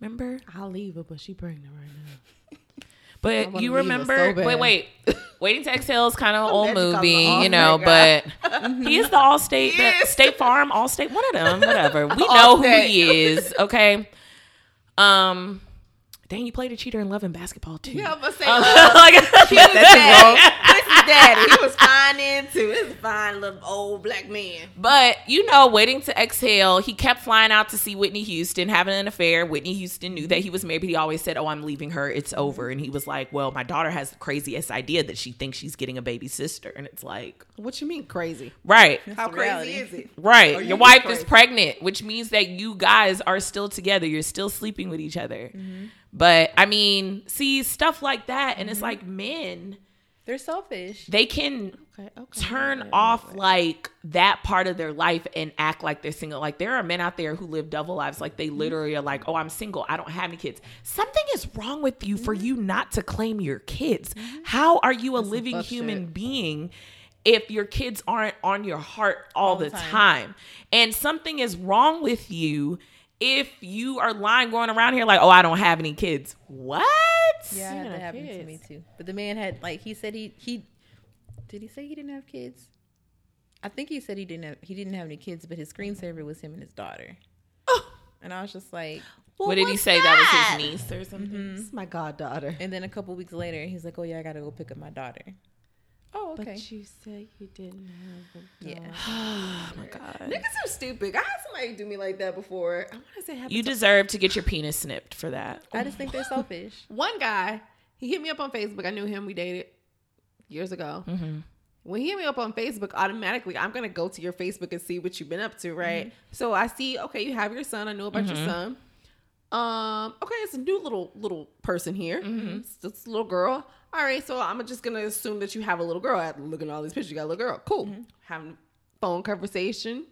Remember? I'll leave her, but she pregnant right now. But you remember, so wait, wait. Waiting to Exhale is kind of an old movie, you know, but he is the Allstate, yes. the State Farm, Allstate, one of them, whatever. We know who he is, okay? Um... Dang, you played a cheater in Love and Basketball, too. Yeah, I'm going to say, uh, like, she was daddy. This is daddy. He was fine in, too. This is a fine little old black man. But, you know, Waiting to Exhale, he kept flying out to see Whitney Houston, having an affair. Whitney Houston knew that he was married, but he always said, oh, I'm leaving her. It's over. And he was like, well, my daughter has the craziest idea that she thinks she's getting a baby sister. And it's like. What you mean crazy? Right. That's How crazy is it? Right. You Your wife crazy? is pregnant, which means that you guys are still together. You're still sleeping with each other. Mm-hmm. But, I mean, see, stuff like that. And mm-hmm. it's like men. They're selfish. They can okay, okay, turn okay, off, okay. like, that part of their life and act like they're single. Like, there are men out there who live double lives. Like, they literally are like, oh, I'm single. I don't have any kids. Something is wrong with you mm-hmm. for you not to claim your kids. Mm-hmm. How are you a That's living human shit. being if your kids aren't on your heart all, all the time. time? And something is wrong with you if you are lying going around here like, oh, I don't have any kids. What? Yeah, that happened to me too. But the man had, like, he said he, he, did he say he didn't have kids? I think he said he didn't have, he didn't have any kids, but his screensaver was him and his daughter. Oh. And I was just like, well, what did he say? That? that was his niece or something? Mm-hmm. It's my goddaughter. And then a couple weeks later, he's like, oh yeah, I got to go pick up my daughter. Oh, okay. But you said you didn't have a dog. Yeah. Oh, my God. Niggas are stupid. I had somebody do me like that before. I want to say... You deserve to get your penis snipped for that. I just think they're selfish. One guy, he hit me up on Facebook. I knew him. We dated years ago. Mm-hmm. When he hit me up on Facebook, automatically, I'm going to go to your Facebook and see what you've been up to, right? Mm-hmm. So I see, okay, you have your son. I know about mm-hmm. your son. Um, okay, it's a new little little person here. Mm-hmm. It's, it's a little girl. All right, so I'm just gonna assume that you have a little girl. I look at all these pictures, you got a little girl. Cool. Mm-hmm. Having a phone conversation,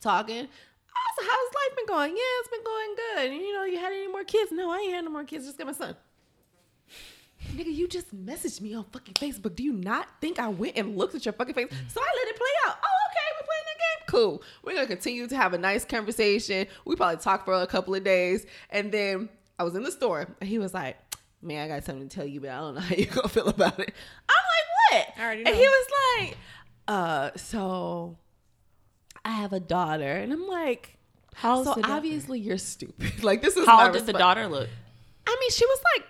talking. Oh, so how's life been going? Yeah, it's been going good. And you know, you had any more kids? No, I ain't had no more kids. Just got my son. Nigga, you just messaged me on fucking Facebook. Do you not think I went and looked at your fucking face? So I let it play out. Oh, okay, we're playing that game. Cool. We're going to continue to have a nice conversation. We probably talked for a couple of days. And then I was in the store. And he was like, man, I got something to tell you, but I don't know how you're going to feel about it. I'm like, what? I already know. And he was like, uh, so I have a daughter. And I'm like, How's so obviously you're stupid. Like, this is How old did the daughter look? I mean, she was like,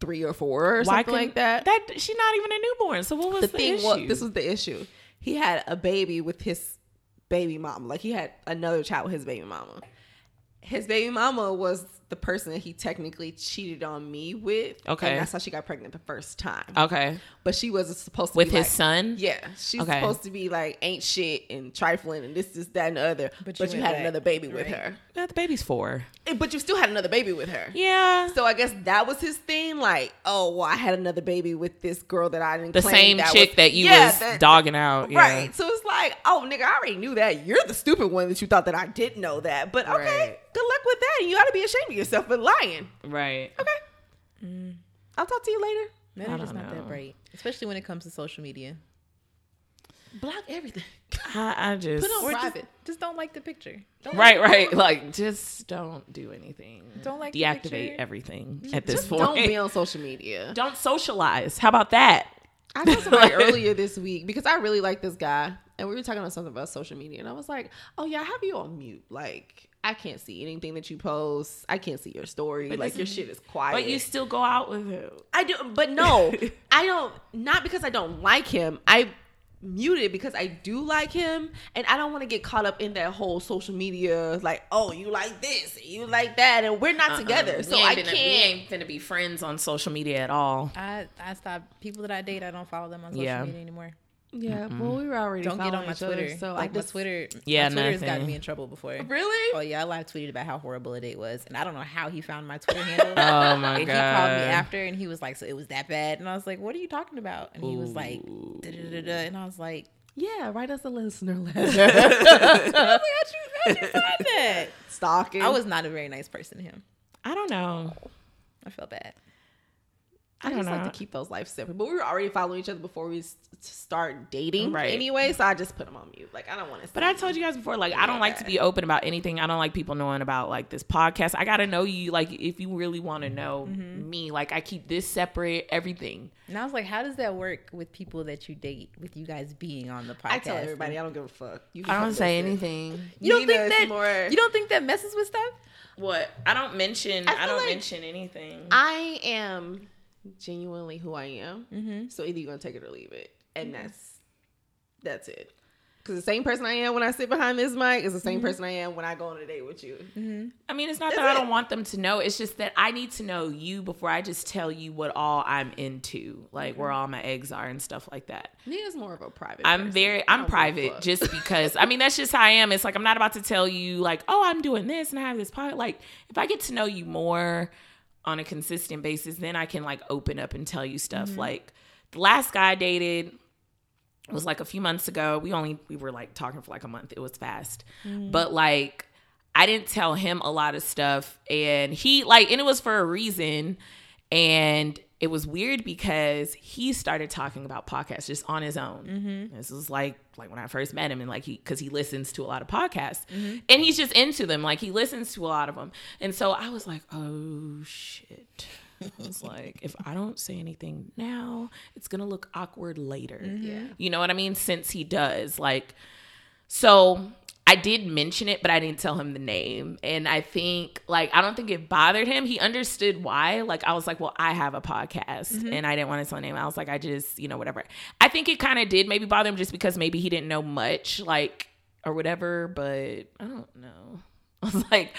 three or four or Why something like that. That she's not even a newborn. So what was the, the thing, issue? Well, this was the issue. He had a baby with his baby mama. Like he had another child with his baby mama. His baby mama was the person that he technically cheated on me with. Okay. And that's how she got pregnant the first time. Okay. But she wasn't supposed to with be With his like, son? Yeah. She's okay. supposed to be like ain't shit and trifling and this, this, that, and the other. But, but you, you had that, another baby right? with her. Yeah, the baby's four. But you still had another baby with her. Yeah. So I guess that was his thing. Like, oh, well, I had another baby with this girl that I didn't the claim. The same that chick was, that you yeah, was that, dogging out. Right. Yeah. So it's like, oh, nigga, I already knew that. You're the stupid one that you thought that I did know that. But okay, right. Good luck with that. You ought to be ashamed of yourself for lying. Right. Okay. Mm. I'll talk to you later. Men are just not that bright, especially when it comes to social media. Block everything. I, I just put on private. Just, just don't like the picture. Don't right, like right. Like just don't do anything. Don't like deactivate everything at this just point. Don't be on social media. Don't socialize. How about that? I saw somebody earlier this week because I really like this guy, and we were talking about something about social media, and I was like, "Oh yeah, I have you on mute. Like I can't see anything that you post. I can't see your story. But like your shit is quiet. But you still go out with him. I do, but no, I don't. Not because I don't like him. I." Muted because I do like him, and I don't want to get caught up in that whole social media. Like, oh, you like this, you like that, and we're not uh-uh. together, so I can't. A, we ain't gonna be friends on social media at all. I I stopped people that I date. I don't follow them on social yeah. media anymore. Yeah, mm-hmm. Well, we were already don't get on my Twitter. Other, so like I just, my Twitter, yeah, my Twitter's gotten me in trouble before. Really? Oh yeah, I live tweeted about how horrible a date was, and I don't know how he found my Twitter handle. Oh my and god! And he called me after, and he was like, "So it was that bad?" And I was like, "What are you talking about?" And he was like, "Da da da da," and I was like, "Yeah, write us a listener letter." I was like, "How'd you, how'd you find that?" Stalking. I was not a very nice person to him. I don't know. I feel bad. I, I just know. Like to keep those life separate. But we were already following each other before we s- start dating right. anyway. So I just put them on mute. Like, I don't want to. But I told you guys before, like, I don't like to be open about anything. I don't like people knowing about, like, this podcast. I got to know you. Like, if you really want to know mm-hmm. me, like, I keep this separate, everything. And I was like, how does that work with people that you date, with you guys being on the podcast? I tell everybody, I don't give a fuck. You I don't say anything. You don't, think that, more... you don't think that messes with stuff? What? I don't mention. I, I don't like mention anything. I am... genuinely who I am. Mm-hmm. So either you're gonna take it or leave it, and mm-hmm. that's that's it. Because the same person I am when I sit behind this mic is the same mm-hmm. person I am when I go on a date with you. Mm-hmm. I mean, it's not that's that it. I don't want them to know. It's just that I need to know you before I just tell you what all I'm into, like mm-hmm. where all my eggs are and stuff like that. Nina's more of a private. I'm person. very, I'm private just because. I mean, that's just how I am. It's like I'm not about to tell you like, oh, I'm doing this and I have this pod. Like if I get to know you more on a consistent basis, then I can like open up and tell you stuff. Mm-hmm. Like the last guy I dated was like a few months ago. We only, we were like talking for like a month. It was fast. Mm-hmm. But like, I didn't tell him a lot of stuff, and he like, and it was for a reason. And it was weird because he started talking about podcasts just on his own. Mm-hmm. This was like, like when I first met him, and like he, cause he listens to a lot of podcasts mm-hmm. and he's just into them. Like he listens to a lot of them. And so I was like, oh shit. I was like, if I don't say anything now, it's going to look awkward later. Mm-hmm. Yeah. You know what I mean? Since he does like, so I did mention it, but I didn't tell him the name. And I think, like, I don't think it bothered him. He understood why. Like, I was like, well, I have a podcast. Mm-hmm. And I didn't want to tell him. I was like, I just, you know, whatever. I think it kind of did maybe bother him just because maybe he didn't know much, like, or whatever. But I don't know. I was like,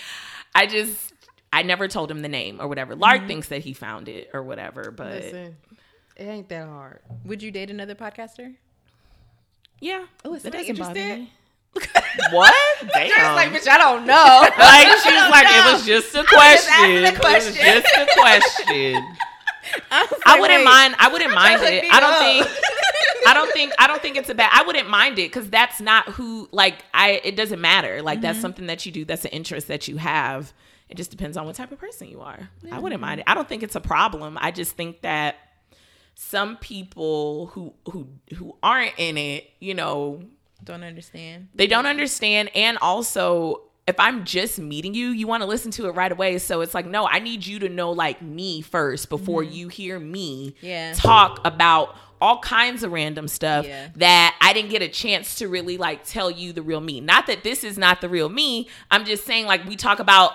I just, I never told him the name or whatever. Lark mm-hmm. thinks that he found it or whatever. But listen, it ain't that hard. Would you date another podcaster? Yeah. Oh, it's that doesn't bother me. What? Damn. Just like, bitch, I don't know. Like she was like, know. It was just a question. Just a question. It was just a question. I, like, I wouldn't wait. mind. I wouldn't mind it. I don't up. think. I don't think. I don't think it's a bad. I wouldn't mind it because that's not who. Like I. It doesn't matter. Like mm-hmm. that's something that you do. That's an interest that you have. It just depends on what type of person you are. Mm-hmm. I wouldn't mind it. I don't think it's a problem. I just think that some people who who who aren't in it, you know. Don't understand. They don't understand. And also, if I'm just meeting you, you want to listen to it right away. So it's like, no, I need you to know like me first before mm-hmm. you hear me yeah. talk about all kinds of random stuff yeah. that I didn't get a chance to really like tell you the real me. Not that this is not the real me. I'm just saying like we talk about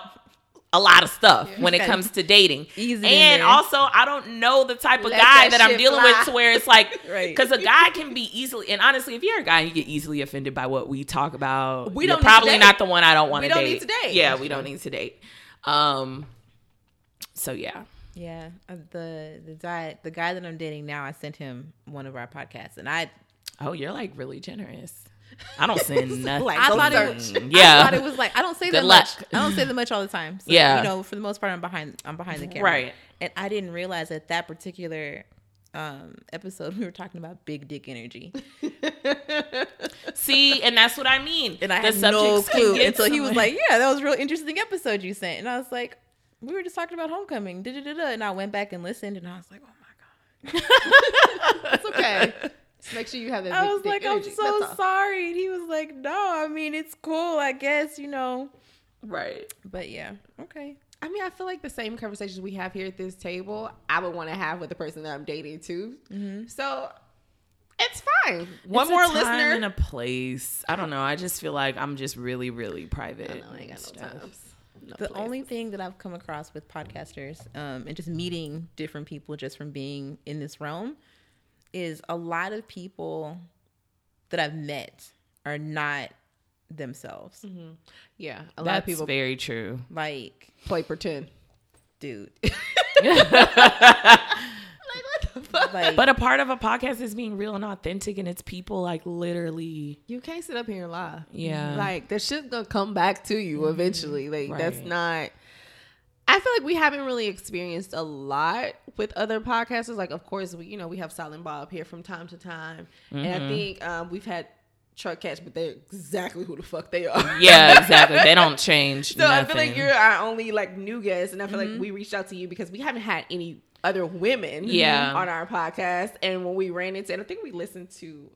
a lot of stuff yeah. when it comes to dating. Easy. And also, I don't know the type of Let guy that, that I'm dealing fly. with to where it's like, because right. a guy can be easily, and honestly, if you're a guy and you get easily offended by what we talk about, we don't you're probably not the one I don't want to date. We don't need to date. Yeah, we don't need to date. Um, so, yeah. Yeah. The, the, guy, the guy that I'm dating now, I sent him one of our podcasts. And I... Oh, you're like really generous. I don't send nothing. Like, I, thought it was, yeah. I thought it was like I don't say Good that luck. much. I don't say that much all the time. So, yeah, you know, for the most part, I'm behind. I'm behind the camera, right? And I didn't realize that that particular um, episode we were talking about big dick energy. See, and that's what I mean. And I the had no clue. And so he was like, "Yeah, that was a real interesting episode you sent." And I was like, we were just talking about homecoming, da, da, da, da, and I went back and listened, and I was like, oh my God. It's okay. Just make sure you have that. I big, was big like, energy. I'm so sorry. And he was like, no, I mean, it's cool, I guess, you know. Right. But yeah. Okay. I mean, I feel like the same conversations we have here at this table, I would want to have with the person that I'm dating too. Mm-hmm. So it's fine. One it's more a time listener in a place. I don't know. I just feel like I'm just really, really private. I know, I ain't got no time. No the places. Only thing that I've come across with podcasters um, and just meeting different people just from being in this realm is a lot of people that I've met are not themselves. Mm-hmm. Yeah, a lot of people. That's very true. Like play pretend, dude. Like, but a part of a podcast is being real and authentic, and it's people like literally. You can't sit up here and lie. Yeah, like that shit's gonna come back to you mm-hmm. eventually. Like right. that's not. I feel like we haven't really experienced a lot with other podcasters. Like, of course, we you know we have Silent Bob here from time to time, mm-hmm. and I think um, we've had Truck Cats, but they're exactly who the fuck they are. Yeah, exactly. They don't change. So nothing. I feel like you're our only like new guest, and I feel mm-hmm. like we reached out to you because we haven't had any other women yeah. on our podcast. And when we ran into, and I think we listened to,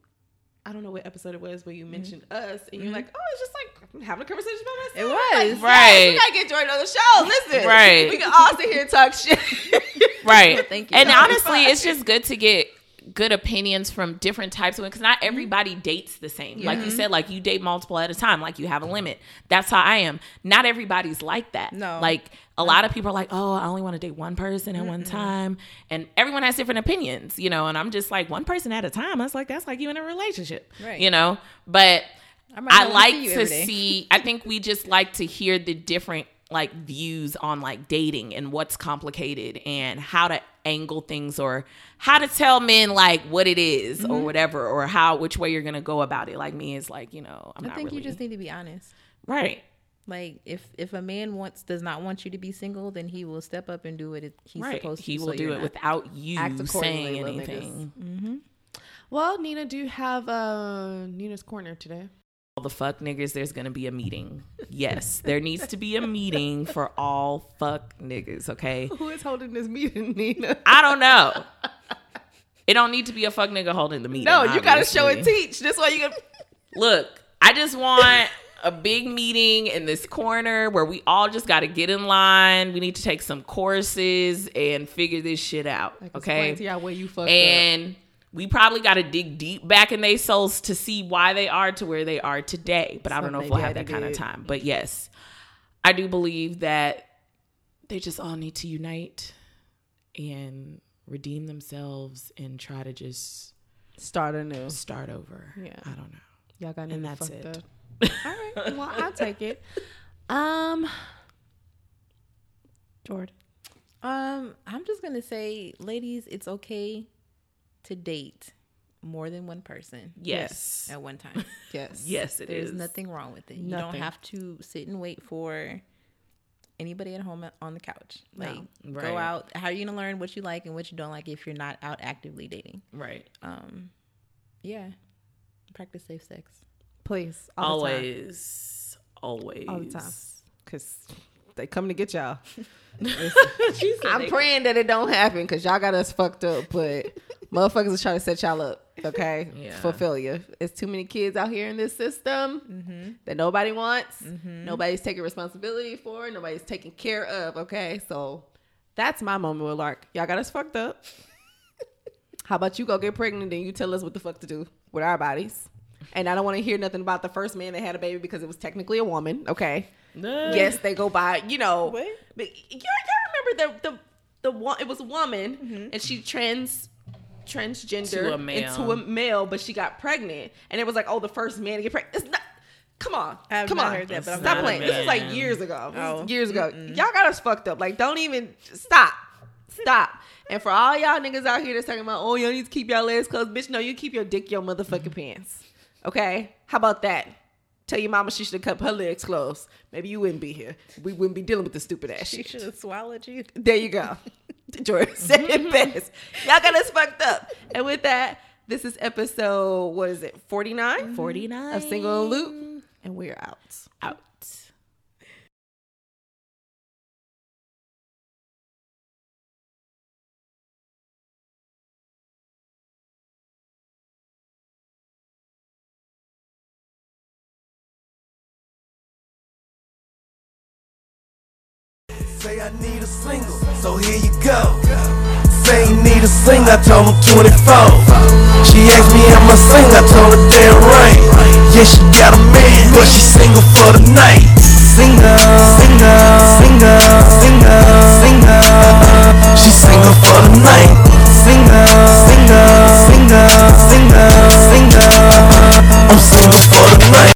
I don't know what episode it was where you mentioned mm-hmm. us, and mm-hmm. you're like, oh, it's just like I'm having a conversation about myself. It was. Like, right. Yeah, we gotta get joined on the show. Listen. Right. We can all sit here and talk shit. Right. Well, thank you. And That'll honestly, it's just good to get good opinions from different types of women, because not everybody mm-hmm. dates the same. Yeah. Like you said, like you date multiple at a time, like you have a limit. That's how I am. Not everybody's like that. No. Like a lot of people are like, oh, I only want to date one person at mm-hmm. one time. And everyone has different opinions, you know, and I'm just like one person at a time. I was like, that's like you in a relationship, right. you know, but I, I like see to see, I think we just like to hear the different like views on like dating and what's complicated and how to angle things or how to tell men like what it is mm-hmm. or whatever, or how which way you're gonna go about it. Like me is like, you know, I'm I not think really... you just need to be honest, right? Like if if a man wants does not want you to be single, then he will step up and do what he's right. supposed to. He will so do it without you saying anything. Mm-hmm. Well, Nina, do you have uh, Nina's corner today? All the fuck niggas, there's gonna be a meeting. Yes, there needs to be a meeting for all fuck niggas, okay? Who is holding this meeting, Nina? I don't know. It don't need to be a fuck nigga holding the meeting. No, obviously. You gotta show and teach. That's why you gotta... Look, I just want a big meeting in this corner where we all just gotta get in line. We need to take some courses and figure this shit out, I can okay? Explain to y'all where you fucked and... up. We probably got to dig deep back in their souls to see why they are to where they are today. But so I don't know if we'll have that kind did. of time. But yes, I do believe that they just all need to unite and redeem themselves and try to just start anew, start over. Yeah, I don't know. Y'all got and that's it. Up. All right. Well, I'll take it. Um, Jordan. Um, I'm just gonna say, ladies, it's okay to date more than one person. Yes. At one time. Yes. Yes, it There's is. There's nothing wrong with it. Nothing. You don't have to sit and wait for anybody at home on the couch. Like, no. Right. Go out. How are you going to learn what you like and what you don't like if you're not out actively dating? Right. Um. Yeah. Practice safe sex. Please. All always. The time. Always. All the time. Because they come to get y'all. I'm praying that it don't happen because y'all got us fucked up, but... Motherfuckers are trying to set y'all up, okay? Yeah. For failure. It's too many kids out here in this system mm-hmm. that nobody wants. Mm-hmm. Nobody's taking responsibility for. Nobody's taking care of, okay? So that's my moment with Lark. Y'all got us fucked up. How about you go get pregnant and you tell us what the fuck to do with our bodies? And I don't want to hear nothing about the first man that had a baby because it was technically a woman, okay? No. Yes, they go by, you know. What? But you, you remember the, the, the one, it was a woman mm-hmm. and she trans... transgender to a male. into a male, but she got pregnant, and it was like, oh, the first man to get pregnant. It's not. Come on, I've come on, heard that, but stop playing. This is like years ago. Oh. Years ago, mm-mm. Y'all got us fucked up. Like, don't even stop, stop. And for all y'all niggas out here that's talking about, oh, y'all need to keep y'all legs closed, bitch. No, you keep your dick your motherfucking mm-hmm. pants. Okay, how about that? Tell your mama she should have kept her legs closed. Maybe you wouldn't be here. We wouldn't be dealing with this stupid ass. She should have swallowed you. There you go. Jordan said it best. Y'all got us fucked up. And with that, this is episode, what is it, forty-nine? forty-nine. Of Single in the Loop. And we're out. Out. Say I need a single, so here you go. Say you need a single, I told him twenty-four. She asked me am I single, I told her damn right. Yeah, she got a man, but she single for the night. Single, single, single, single, single. She single for the night. Single, single, single, single, single. I'm single for the night.